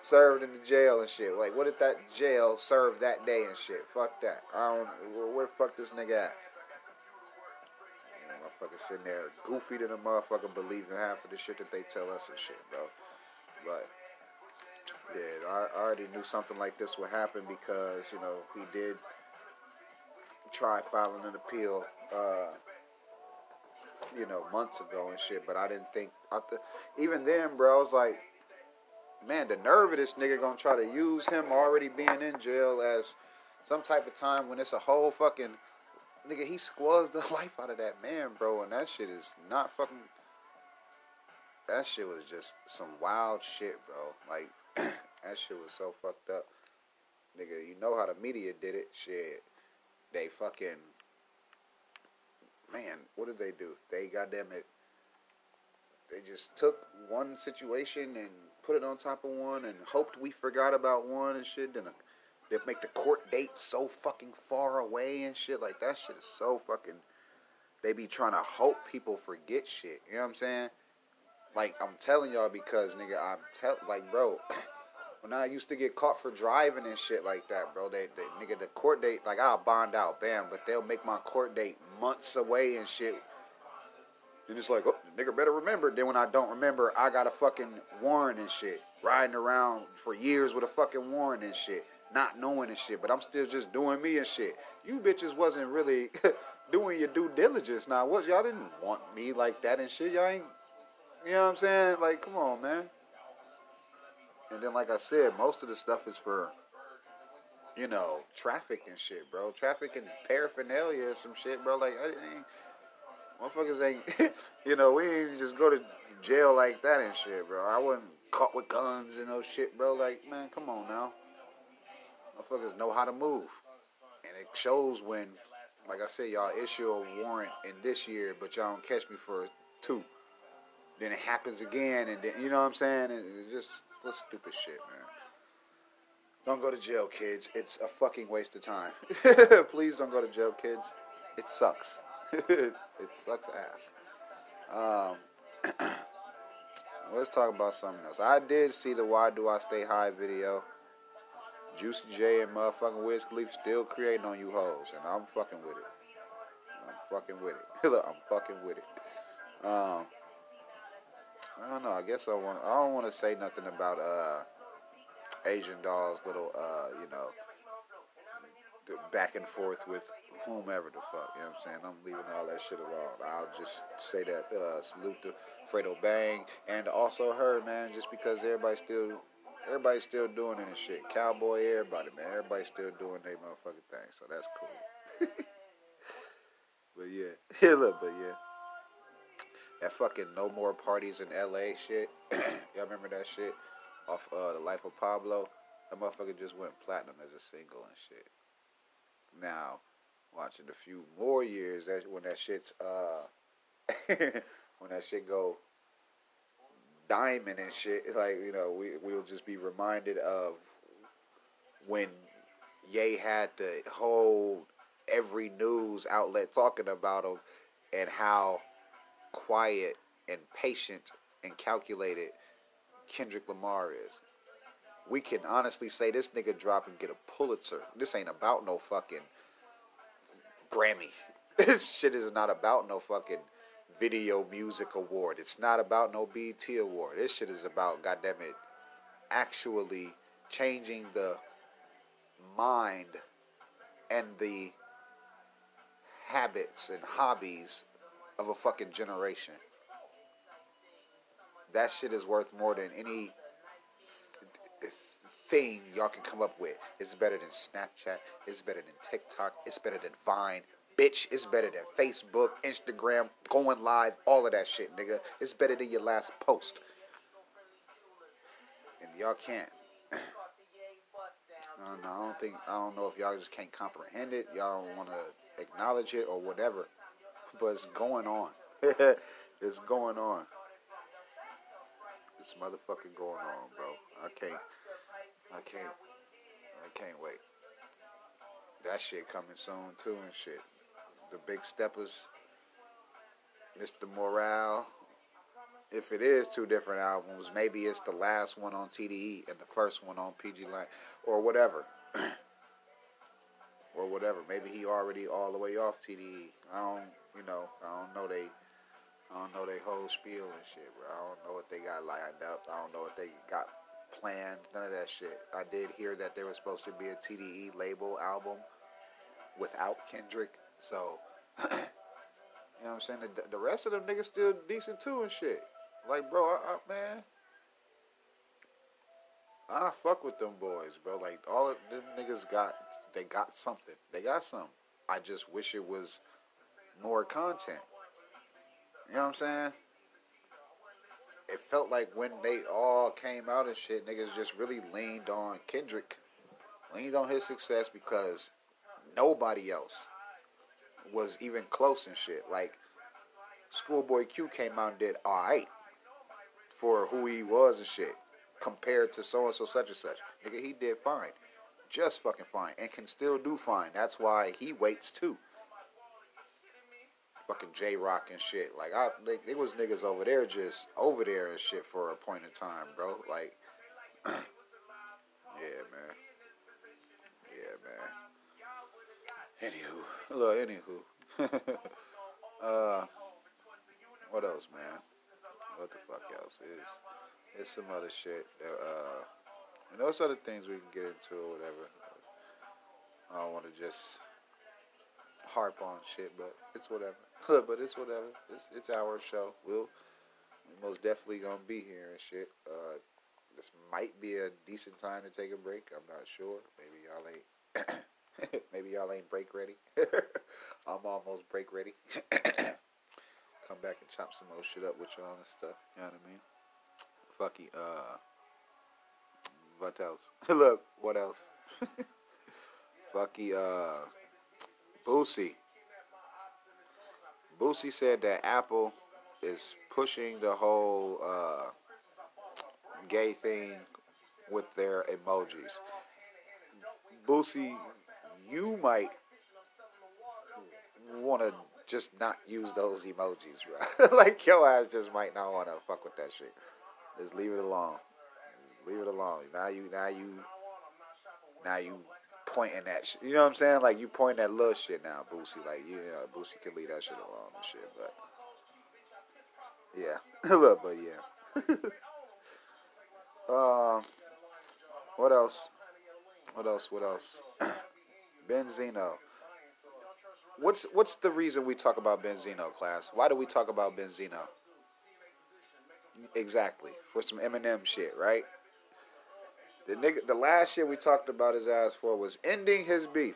served in the jail and shit. Like, what did that jail serve that day and shit? Fuck that. I don't. Where the fuck this nigga at? You know, motherfucker sitting there goofy to the motherfucker believing half of the shit that they tell us and shit, bro. But yeah, I, I already knew something like this would happen because you know he did try filing an appeal, uh, you know, months ago and shit, but I didn't think, I th- even then, bro, I was like, man, the nerve of this nigga gonna try to use him already being in jail as some type of time when it's a whole fucking, nigga, he squazzed the life out of that man, bro, and that shit is not fucking, that shit was just some wild shit, bro, like, that shit was so fucked up, nigga, you know how the media did it, shit. They fucking, man, what did they do? They goddamn it, they just took one situation and put it on top of one and hoped we forgot about one and shit. Then they make the court date so fucking far away and shit. Like, that shit is so fucking, they be trying to hope people forget shit. You know what I'm saying? Like, I'm telling y'all because, nigga, I'm tell like, bro. When I used to get caught for driving and shit like that, bro, they, they, nigga, the court date, like, I'll bond out, bam, but they'll make my court date months away and shit. And it's like, oh, nigga better remember. Then when I don't remember, I got a fucking warrant and shit, riding around for years with a fucking warrant and shit, not knowing and shit, but I'm still just doing me and shit. You bitches wasn't really doing your due diligence. Now, what, y'all didn't want me like that and shit. Y'all ain't, you know what I'm saying? Like, come on, man. And then, like I said, most of the stuff is for, you know, traffic and shit, bro. Traffic and paraphernalia and some shit, bro. Like, I ain't, motherfuckers ain't, you know, we ain't just go to jail like that and shit, bro. I wasn't caught with guns and no shit, bro. Like, man, come on now. Motherfuckers know how to move. And it shows when, like I said, y'all issue a warrant in this year, but y'all don't catch me for two. Then it happens again, and then, you know what I'm saying? And it just... That's stupid shit, man. Don't go to jail, kids. It's a fucking waste of time. Please don't go to jail, kids. It sucks. It sucks ass. Um, let's talk about something else. I did see the Why Do I Stay High video. Juicy J and motherfucking Wiz Khalifa still creating on you hoes, and I'm fucking with it. I'm fucking with it. Look, I'm fucking with it. Um... I don't know. I guess I want. I don't want to say nothing about uh, Asian Doll's little, uh, you know, the back and forth with whomever the fuck. You know what I'm saying? I'm leaving all that shit alone. I'll just say that, uh, salute to Fredo Bang and also her, man, just because everybody's still, everybody's still doing it and shit. Cowboy, everybody, man. Everybody's still doing their motherfucking thing, so that's cool. But yeah, yeah, look, but yeah. That fucking no more parties in L A shit. Y'all remember that shit? Off uh, The Life of Pablo. That motherfucker just went platinum as a single and shit. Now, watch in a few more years, that when that shit's uh, when that shit go diamond and shit, like, you know, we we'll just be reminded of when Ye had the whole every news outlet talking about him and how quiet and patient and calculated Kendrick Lamar is. We can honestly say this nigga drop and get a Pulitzer. This ain't about no fucking Grammy. This shit is not about no fucking Video Music Award. It's not about no B E T Award. This shit is about, goddammit, actually changing the mind and the habits and hobbies of a fucking generation. That shit is worth more than any thing y'all can come up with. It's better than Snapchat. It's better than TikTok. It's better than Vine. Bitch, it's better than Facebook, Instagram, going live, all of that shit, nigga. It's better than your last post. And y'all can't. I don't know, I don't think, I don't know if y'all just can't comprehend it. Y'all don't want to acknowledge it or whatever. But it's going on. It's going on. It's motherfucking going on, bro. I can't. I can't, I can't wait. That shit coming soon too and shit. The Big Steppers, Mister Morale. If it is two different albums, maybe it's the last one on T D E and the first one on P G Line, or whatever. Or whatever. Maybe he already all the way off T D E. I don't, you know, I don't know they, I don't know they whole spiel and shit, bro. I don't know what they got lined up. I don't know what they got planned, none of that shit. I did hear that there was supposed to be a T D E label album without Kendrick, so, you know what I'm saying, the, the rest of them niggas still decent too and shit. Like, bro, I, I, man, I fuck with them boys, bro. Like, all of them niggas got, they got something, they got something. I just wish it was more content, you know what I'm saying? It felt like when they all came out and shit, niggas just really leaned on Kendrick. Leaned on his success because nobody else was even close and shit. Like, Schoolboy Q came out and did alright for who he was and shit. Compared to so-and-so such and such. Nigga, he did fine. Just fucking fine. And can still do fine. That's why he waits too. Fucking J-Rock and shit. Like, I, like, it was niggas over there just over there and shit for a point in time, bro. Like, yeah, man. Yeah, man. Anywho. Look, anywho. uh, what else, man? What the fuck else is? It's some other shit. That, uh, and those other things we can get into or whatever. I don't want to just harp on shit, but it's whatever. But it's whatever. It's it's our show. We'll we're most definitely gonna be here and shit. Uh, this might be a decent time to take a break. I'm not sure. Maybe y'all ain't. Maybe y'all ain't break ready. I'm almost break ready. Come back and chop some old shit up with y'all and stuff. You know what I mean? Fucky. Uh, what else? Look, what else? Fucky. Uh. Boosie. Boosie said that Apple is pushing the whole uh, gay thing with their emojis. Boosie, you might want to just not use those emojis, right? Like, your ass just might not want to fuck with that shit. Just leave it alone. Just leave it alone. Now you, now you, now you. Pointing that shit, you know what I'm saying? Like, you pointing that little shit now, Boosie. Like, you know, Boosie can leave that shit alone and shit, but yeah, look, but yeah. Um, uh, what else? What else? What else? Benzino. What's what's the reason we talk about Benzino, class? Why do we talk about Benzino? Exactly. For some Eminem shit, right? The nigga, the last shit we talked about his ass for was ending his beef.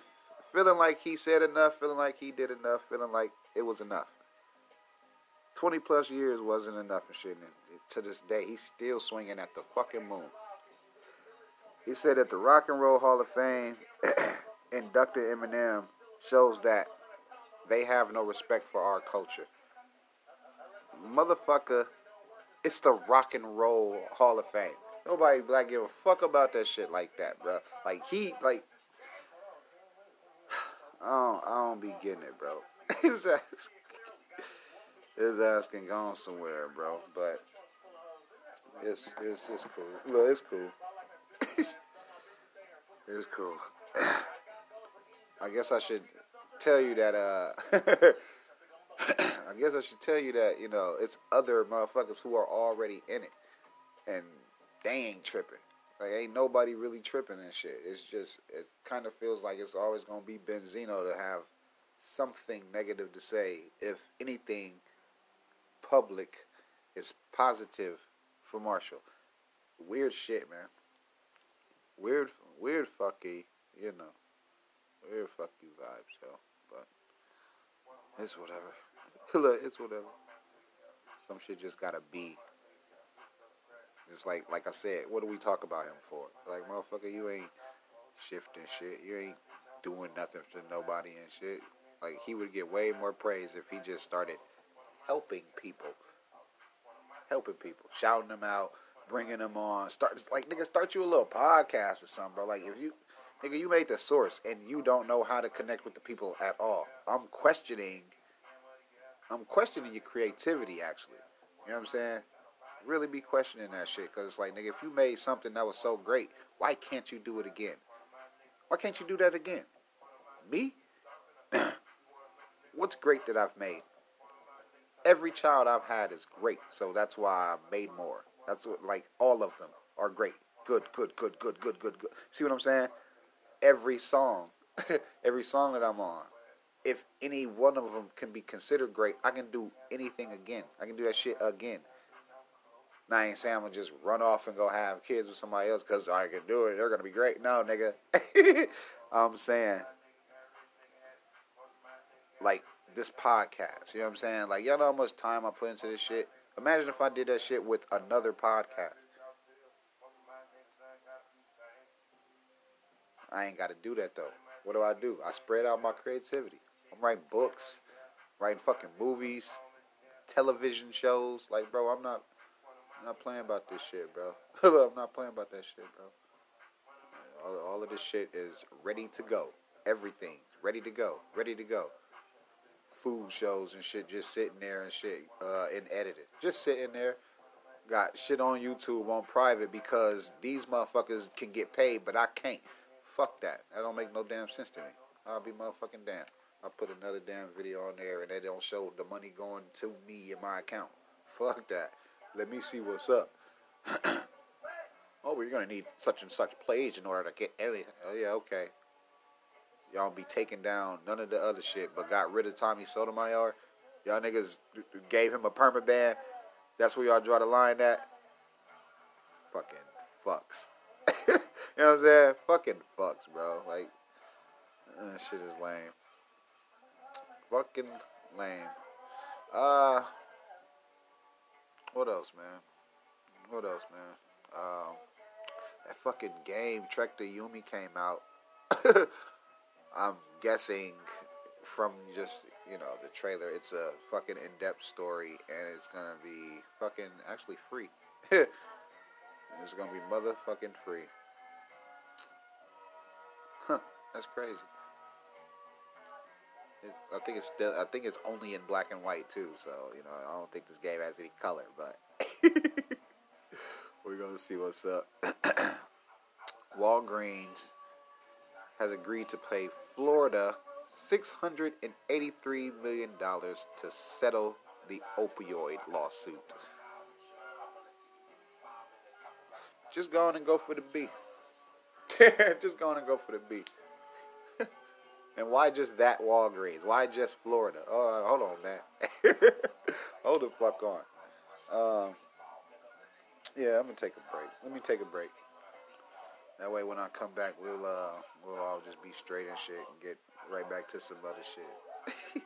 Feeling like he said enough, feeling like he did enough, feeling like it was enough. twenty plus years wasn't enough and shit. And to this day, he's still swinging at the fucking moon. He said that the Rock and Roll Hall of Fame inducted Eminem shows that they have no respect for our culture. Motherfucker, it's the Rock and Roll Hall of Fame. Nobody black give a fuck about that shit like that, bro. Like, he, like... I don't, I don't be getting it, bro. His ass, his ass can go on somewhere, bro. But it's it's it's cool. Look, it's cool. It's cool. I guess I should tell you that. Uh, I guess I should tell you that you know it's other motherfuckers who are already in it, and they ain't tripping. Like, ain't nobody really tripping and shit. It's just, it kind of feels like it's always going to be Benzino to have something negative to say. If anything, public is positive for Marshall. Weird shit, man. Weird, weird fucky, you know. Weird fucky vibes, yo. But it's whatever. Look, it's whatever. Some shit just got to be. It's like, like I said, what do we talk about him for? Like, motherfucker, you ain't shifting shit. You ain't doing nothing to nobody and shit. Like, he would get way more praise if he just started helping people. Helping people. Shouting them out. Bringing them on. Start, like, nigga, start you a little podcast or something, bro. Like, if you, nigga, you made The Source and you don't know how to connect with the people at all. I'm questioning, I'm questioning your creativity, actually. You know what I'm saying? Really be questioning that shit, because it's like, nigga, if you made something that was so great, why can't you do it again? Why can't you do that again? Me? What's great that I've made? Every child I've had is great, so that's why I made more. That's what, like, all of them are great. Good, good, good, good, good, good, good. See what I'm saying? Every song, every song that I'm on, if any one of them can be considered great, I can do anything again. I can do that shit again. Now, I ain't saying I'm going to just run off and go have kids with somebody else because I can do it. They're going to be great. No, nigga. I'm saying, like, this podcast. You know what I'm saying? Like, y'all know how much time I put into this shit? Imagine if I did that shit with another podcast. I ain't got to do that, though. What do I do? I spread out my creativity. I'm writing books, writing fucking movies, television shows. Like, bro, I'm not... I'm not playing about this shit, bro. I'm not playing about that shit, bro. All, all of this shit is ready to go. Everything's ready to go. Ready to go. Food shows and shit just sitting there and shit, uh, and edited. Just sitting there. Got shit on YouTube on private because these motherfuckers can get paid, but I can't. Fuck that. That don't make no damn sense to me. I'll be motherfucking damn. I'll put another damn video on there and they don't show the money going to me in my account. Fuck that. Let me see what's up. Oh, we're going to need such and such plays in order to get anything. Oh, yeah, okay. Y'all be taking down none of the other shit, but got rid of Tommy Sotomayor. Y'all niggas gave him a permaban. That's where y'all draw the line at. Fucking fucks. You know what I'm saying? Fucking fucks, bro. Like, that shit is lame. Fucking lame. Uh... What else, man? What else, man? Um, that fucking game, Trek to Yumi, came out. I'm guessing from just, you know, the trailer, it's a fucking in-depth story, and it's gonna be fucking, actually, free. It's gonna be motherfucking free. Huh, that's crazy. It's, I think it's still. I think it's only in black and white too. So you know, I don't think this game has any color. But we're gonna see what's up. Walgreens has agreed to pay Florida six hundred and eighty-three million dollars to settle the opioid lawsuit. Just go on and go for the B. Just go on and go for the B. And why just that Walgreens? Why just Florida? Oh, hold on, man. Hold the fuck on. Um, yeah, I'm going to take a break. Let me take a break. That way when I come back, we'll, uh, we'll all just be straight and shit and get right back to some other shit.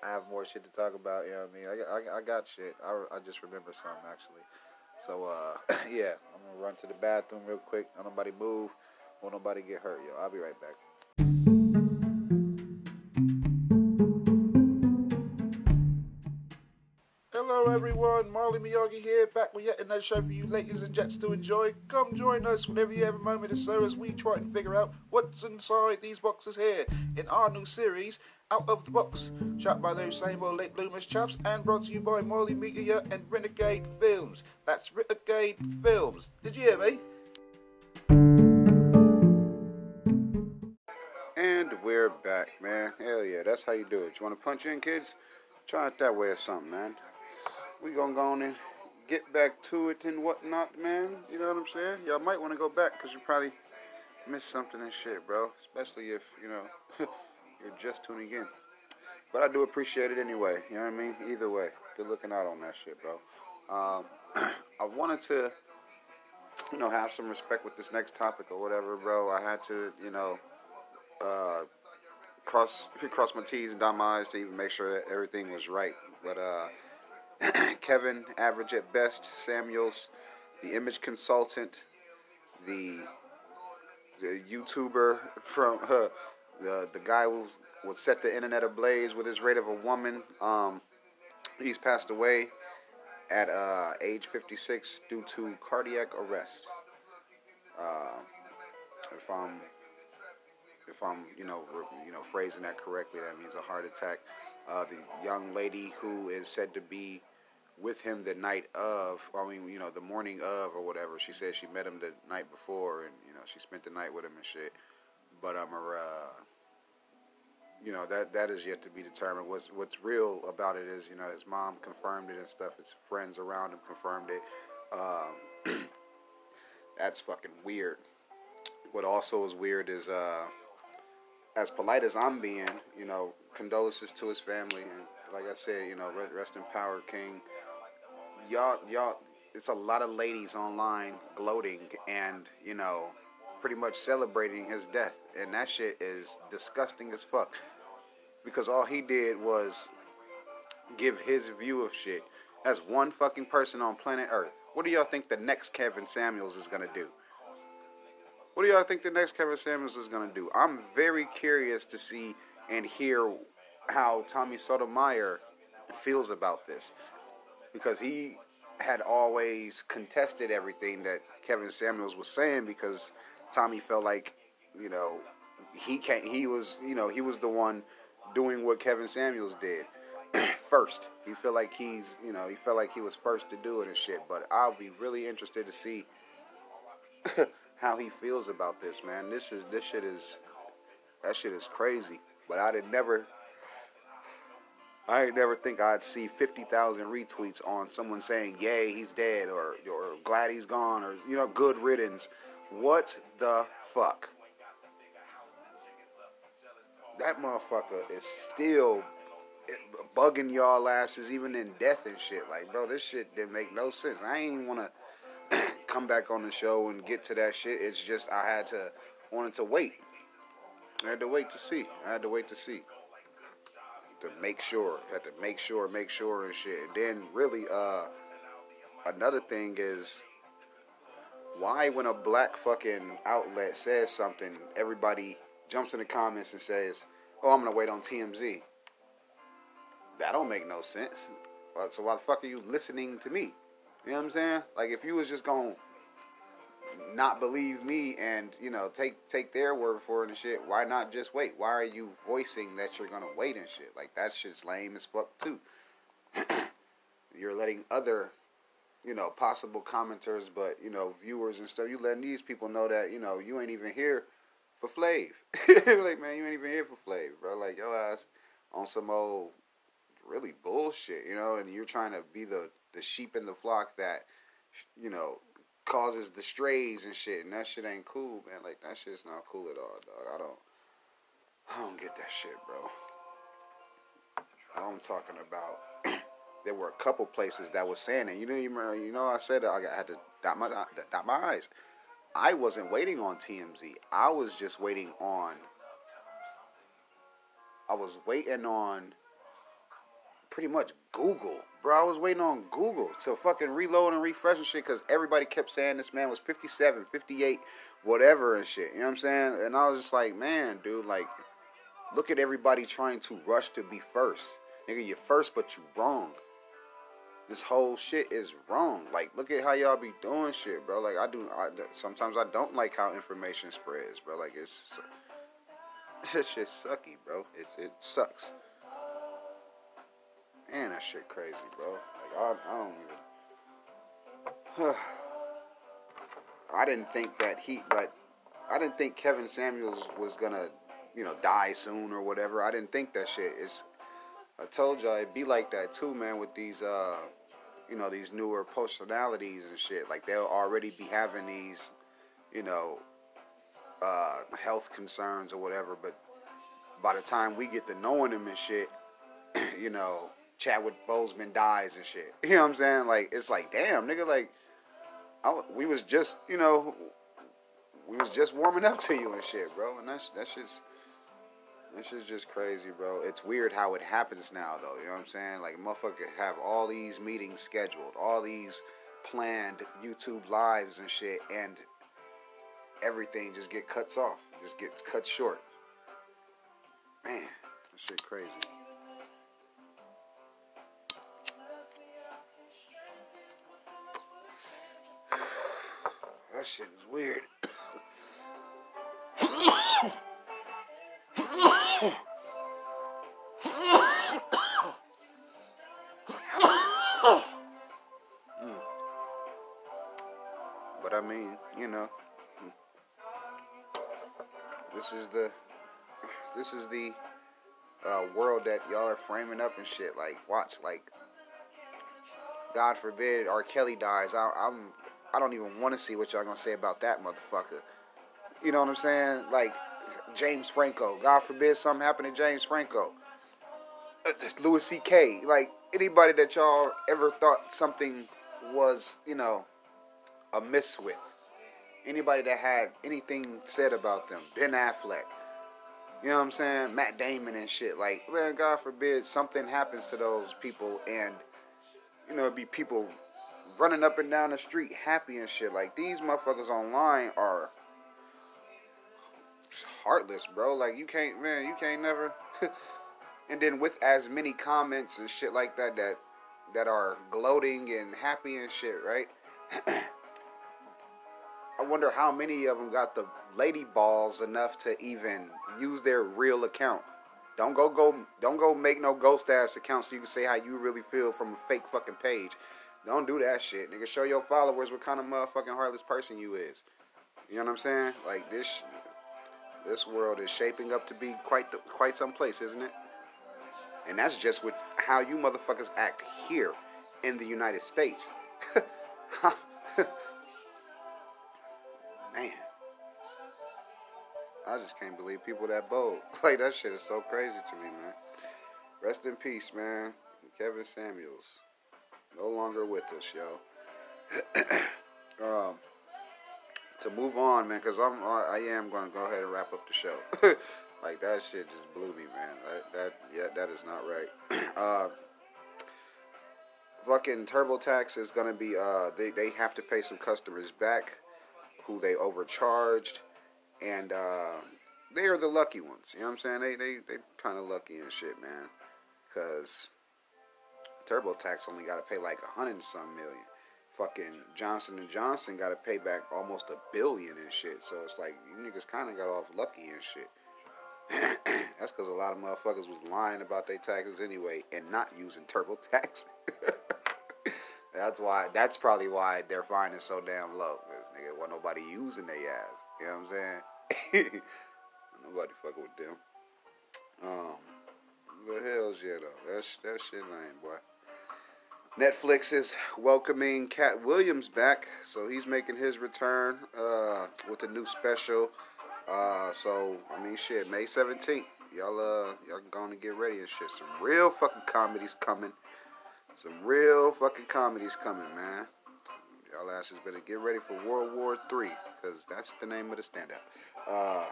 I have more shit to talk about, you know what I mean? I, I, I got shit. I, I just remembered something, actually. So, uh, yeah, I'm going to run to the bathroom real quick. Don't nobody move. Won't nobody get hurt, yo. I'll be right back. Hello, everyone. Marley Miyagi here, back with yet another show for you ladies and gents to enjoy. Come join us whenever you have a moment or so as we try and figure out what's inside these boxes here in our new series, Out of the Box, shot by those same old late bloomers chaps and brought to you by Marley Media and Renegade Films. That's Renegade Films. Did you hear me? And we're back, man. Hell yeah, that's how you do it. You want to punch in, kids? Try it that way or something, man. We gonna go on and get back to it and whatnot, man. You know what I'm saying? Y'all might want to go back because you probably missed something and shit, bro. Especially if, you know... You're just tuning in. But I do appreciate it anyway. You know what I mean? Either way. Good looking out on that shit, bro. Um, I wanted to, you know, have some respect with this next topic or whatever, bro. I had to, you know, uh, cross cross my T's and dot my I's to even make sure that everything was right. But uh, Kevin, average at best, Samuels, the image consultant, the, the YouTuber from... Uh, The the guy who would set the internet ablaze with his rape of a woman. Um, he's passed away at uh, age fifty-six due to cardiac arrest. Uh, if I'm if I'm you know you know phrasing that correctly, that means a heart attack. Uh, the young lady who is said to be with him the night of, I mean you know the morning of or whatever. She said she met him the night before, and you know she spent the night with him and shit. But I'm a, uh, you know, that that is yet to be determined. What's what's real about it is, you know, his mom confirmed it and stuff. His friends around him confirmed it. Um, that's fucking weird. What also is weird is, uh, as polite as I'm being, you know, condolences to his family. And like I said, you know, rest in power, King. Y'all, y'all, it's a lot of ladies online gloating and, you know, pretty much celebrating his death, and that shit is disgusting as fuck, because all he did was give his view of shit. That's one fucking person on planet Earth. What do y'all think the next Kevin Samuels is gonna do? What do y'all think the next Kevin Samuels is gonna do? I'm very curious to see and hear how Tommy Sotomayor feels about this, because he had always contested everything that Kevin Samuels was saying, because Tommy felt like, you know, he can't, he was, you know, he was the one doing what Kevin Samuels did first. He felt like he's, you know, he felt like he was first to do it and shit. But I'll be really interested to see how he feels about this, man. This is, this shit is, that shit is crazy. But I did never, I did never think I'd see fifty thousand retweets on someone saying, yay, he's dead, or, or glad he's gone, or, you know, good riddance. What the fuck? That motherfucker is still bugging y'all asses even in death and shit. Like, bro, this shit didn't make no sense. I ain't even want to come back on the show and get to that shit. It's just I had to, wanted to wait. I had to wait to see. I had to wait to see. To make sure. I had to make sure, make sure and shit. And then, really, uh, another thing is... Why, when a black fucking outlet says something, everybody jumps in the comments and says, oh, I'm going to wait on T M Z. That don't make no sense. So why the fuck are you listening to me? You know what I'm saying? Like, if you was just going to not believe me and, you know, take take their word for it and shit, why not just wait? Why are you voicing that you're going to wait and shit? Like, that shit's lame as fuck, too. You're letting other... you know, possible commenters, but, you know, viewers and stuff, you letting these people know that, you know, you ain't even here for Flav. Like, man, you ain't even here for Flav, bro. Like, yo ass on some old really bullshit, you know, and you're trying to be the, the sheep in the flock that, you know, causes the strays and shit, and that shit ain't cool, man. Like, that shit's not cool at all, dog. I don't, I don't get that shit, bro. I'm talking about. There were a couple places that was saying it. You know, you remember, you know, I said I had to dot my dot my eyes. I wasn't waiting on T M Z. I was just waiting on. I was waiting on. Pretty much Google, bro. I was waiting on Google to fucking reload and refresh and shit because everybody kept saying this man was fifty-seven, fifty-eight, whatever and shit. You know what I'm saying? And I was just like, man, dude, like, look at everybody trying to rush to be first. Nigga, you're first, but you wrong. This whole shit is wrong. Like, look at how y'all be doing shit, bro. Like, I do, I, sometimes I don't like how information spreads, bro. Like, it's, this shit's sucky, bro. It's, it sucks. Man, that shit crazy, bro. Like, I, I don't even... I didn't think that he... But I didn't think Kevin Samuels was gonna, you know, die soon or whatever. I didn't think that shit. It's... I told y'all, it'd be like that too, man, with these, uh... you know, these newer personalities and shit. Like, they'll already be having these, you know, uh... health concerns or whatever. But by the time we get to knowing them and shit, you know... Chadwick Boseman dies and shit. You know what I'm saying? Like, it's like, damn, nigga, like, I, we was just, you know, we was just warming up to you and shit, bro. And that's, that's just, that shit's just crazy, bro. It's weird how it happens now, though. You know what I'm saying? Like, motherfuckers have all these meetings scheduled, all these planned YouTube lives and shit, and everything just get cuts off, just gets cut short. Man, that shit crazy. That shit is weird. mm. But I mean, you know, this is the this is the uh, world that y'all are framing up and shit. Like, watch, like, God forbid R. Kelly dies. I, I'm I don't even want to see what y'all gonna say about that motherfucker. You know what I'm saying? Like, James Franco. God forbid something happened to James Franco. Uh, Louis C K. Like, anybody that y'all ever thought something was, you know, amiss with. Anybody that had anything said about them. Ben Affleck. You know what I'm saying? Matt Damon and shit. Like, man, God forbid something happens to those people and, you know, it'd be people running up and down the street happy and shit. Like, these motherfuckers online are heartless, bro. Like, you can't, man, you can't never. And then with as many comments and shit like that that that are gloating and happy and shit, right? I wonder how many of them got the lady balls enough to even use their real account. Don't go go don't go make no ghost ass account so you can say how you really feel from a fake fucking page. Don't do that shit, nigga. Show your followers what kind of motherfucking heartless person you is. You know what I'm saying? Like, this this world is shaping up to be quite the, quite some place, isn't it? And that's just with how you motherfuckers act here in the United States. Man. I just can't believe people that bold. Like, that shit is so crazy to me, man. Rest in peace, man. Kevin Samuels. No longer with us, yo. um, to move on, man, because I'm, I am going to go ahead and wrap up the show. Like, that shit just blew me, man. That, that yeah, that is not right. uh, fucking TurboTax is going to be, uh, they, they have to pay some customers back who they overcharged, and uh, they are the lucky ones. You know what I'm saying? They, they, they kind of lucky and shit, man, because TurboTax only got to pay like a hundred and some million. Fucking Johnson and Johnson got to pay back almost a billion and shit. So it's like, you niggas kind of got off lucky and shit. That's because a lot of motherfuckers was lying about their taxes anyway and not using TurboTax. That's why. That's probably why their fine is so damn low. Because, nigga, wasn't nobody using their ass. You know what I'm saying? Nobody fucking with them. Um. But hell's yeah, though. That's, that shit lame, boy. Netflix is welcoming Cat Williams back, so he's making his return uh, with a new special. Uh, so, I mean, shit, May seventeenth. y'all uh y'all can go on and get ready and shit. Some real fucking comedy's coming. Some real fucking comedy's coming, man. Y'all asses better get ready for World War Three, cause that's the name of the stand-up. Uh,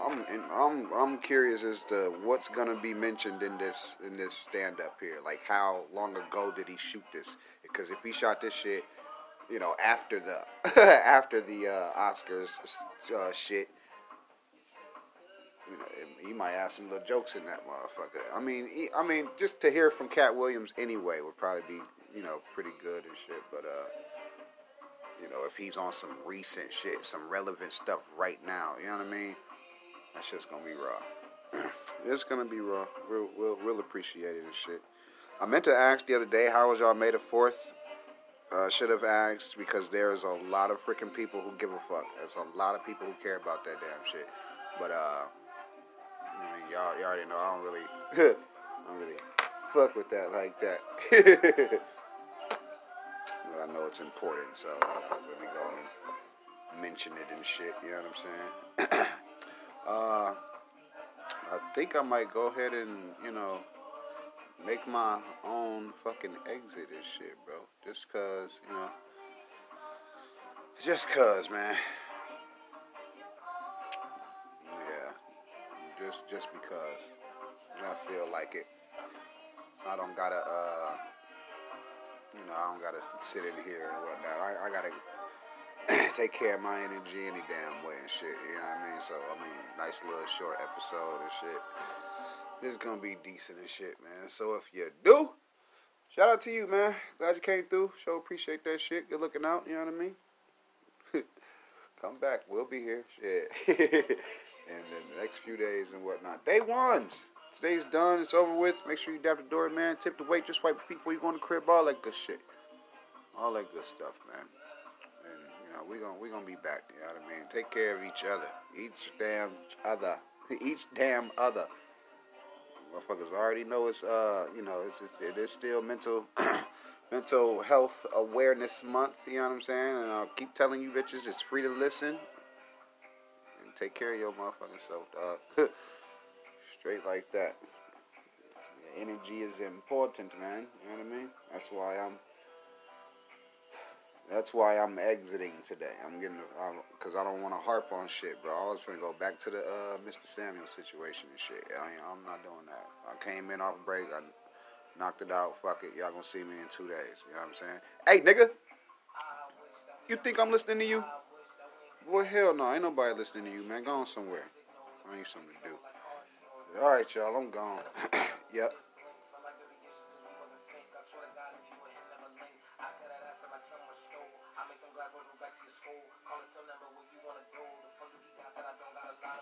I'm and I'm I'm curious as to what's gonna be mentioned in this in this stand-up here. Like, how long ago did he shoot this? Because if he shot this shit, you know, after the after the uh, Oscars uh, shit, you know, it, he might add some little jokes in that motherfucker. I mean, he, I mean, just to hear from Cat Williams anyway would probably be, you know, pretty good and shit. But uh, you know, if he's on some recent shit, some relevant stuff right now, you know what I mean? That shit's gonna be raw. It's gonna be raw. We'll, we'll we'll appreciate it and shit. I meant to ask the other day, how was y'all May the fourth? Uh, should have asked, because there's a lot of freaking people who give a fuck. There's a lot of people who care about that damn shit. But uh, I mean, y'all, y'all already know I don't really, I don't really fuck with that like that. But I know it's important, so uh, let me go and mention it and shit. You know what I'm saying? uh, I think I might go ahead and, you know, make my own fucking exit and shit, bro. Just cause, you know. Just cause, man. Yeah. Just just because. I feel like it. I don't gotta, uh, you know, I don't gotta sit in here and whatnot. I, I gotta take care of my energy any damn way and shit. You know what I mean? So, I mean, nice little short episode and shit. This is gonna be decent and shit, man. So if you do, shout out to you, man. Glad you came through. Sure appreciate that shit. Good looking out, you know what I mean? Come back. We'll be here. Shit. And then the next few days and whatnot. Day ones. Today's done. It's over with. Make sure you dap the door, man. Tip the waitress. Wipe your feet before you go in the crib. All that good shit. All that good stuff, man. And, you know, we're gonna, we're gonna be back. You know what I mean? Take care of each other. Each damn other. Each damn other. Motherfuckers already know it's, uh, you know, it's, it's, it is still mental, mental health awareness month, you know what I'm saying? And I'll keep telling you bitches, it's free to listen. And take care of your motherfucking self, dog. Straight like that. Yeah, energy is important, man. You know what I mean? That's why I'm, that's why I'm exiting today. I'm getting, because I don't want to harp on shit, bro. I was going to go back to the uh, Mister Samuels situation and shit. I mean, I'm not doing that. I came in off break. I knocked it out. Fuck it. Y'all going to see me in two days. You know what I'm saying? Hey, nigga. You think I'm listening to you? Boy, hell no. Ain't nobody listening to you, man. Go on somewhere. Find you something to do. All right, y'all. I'm gone. Yep. Call it something.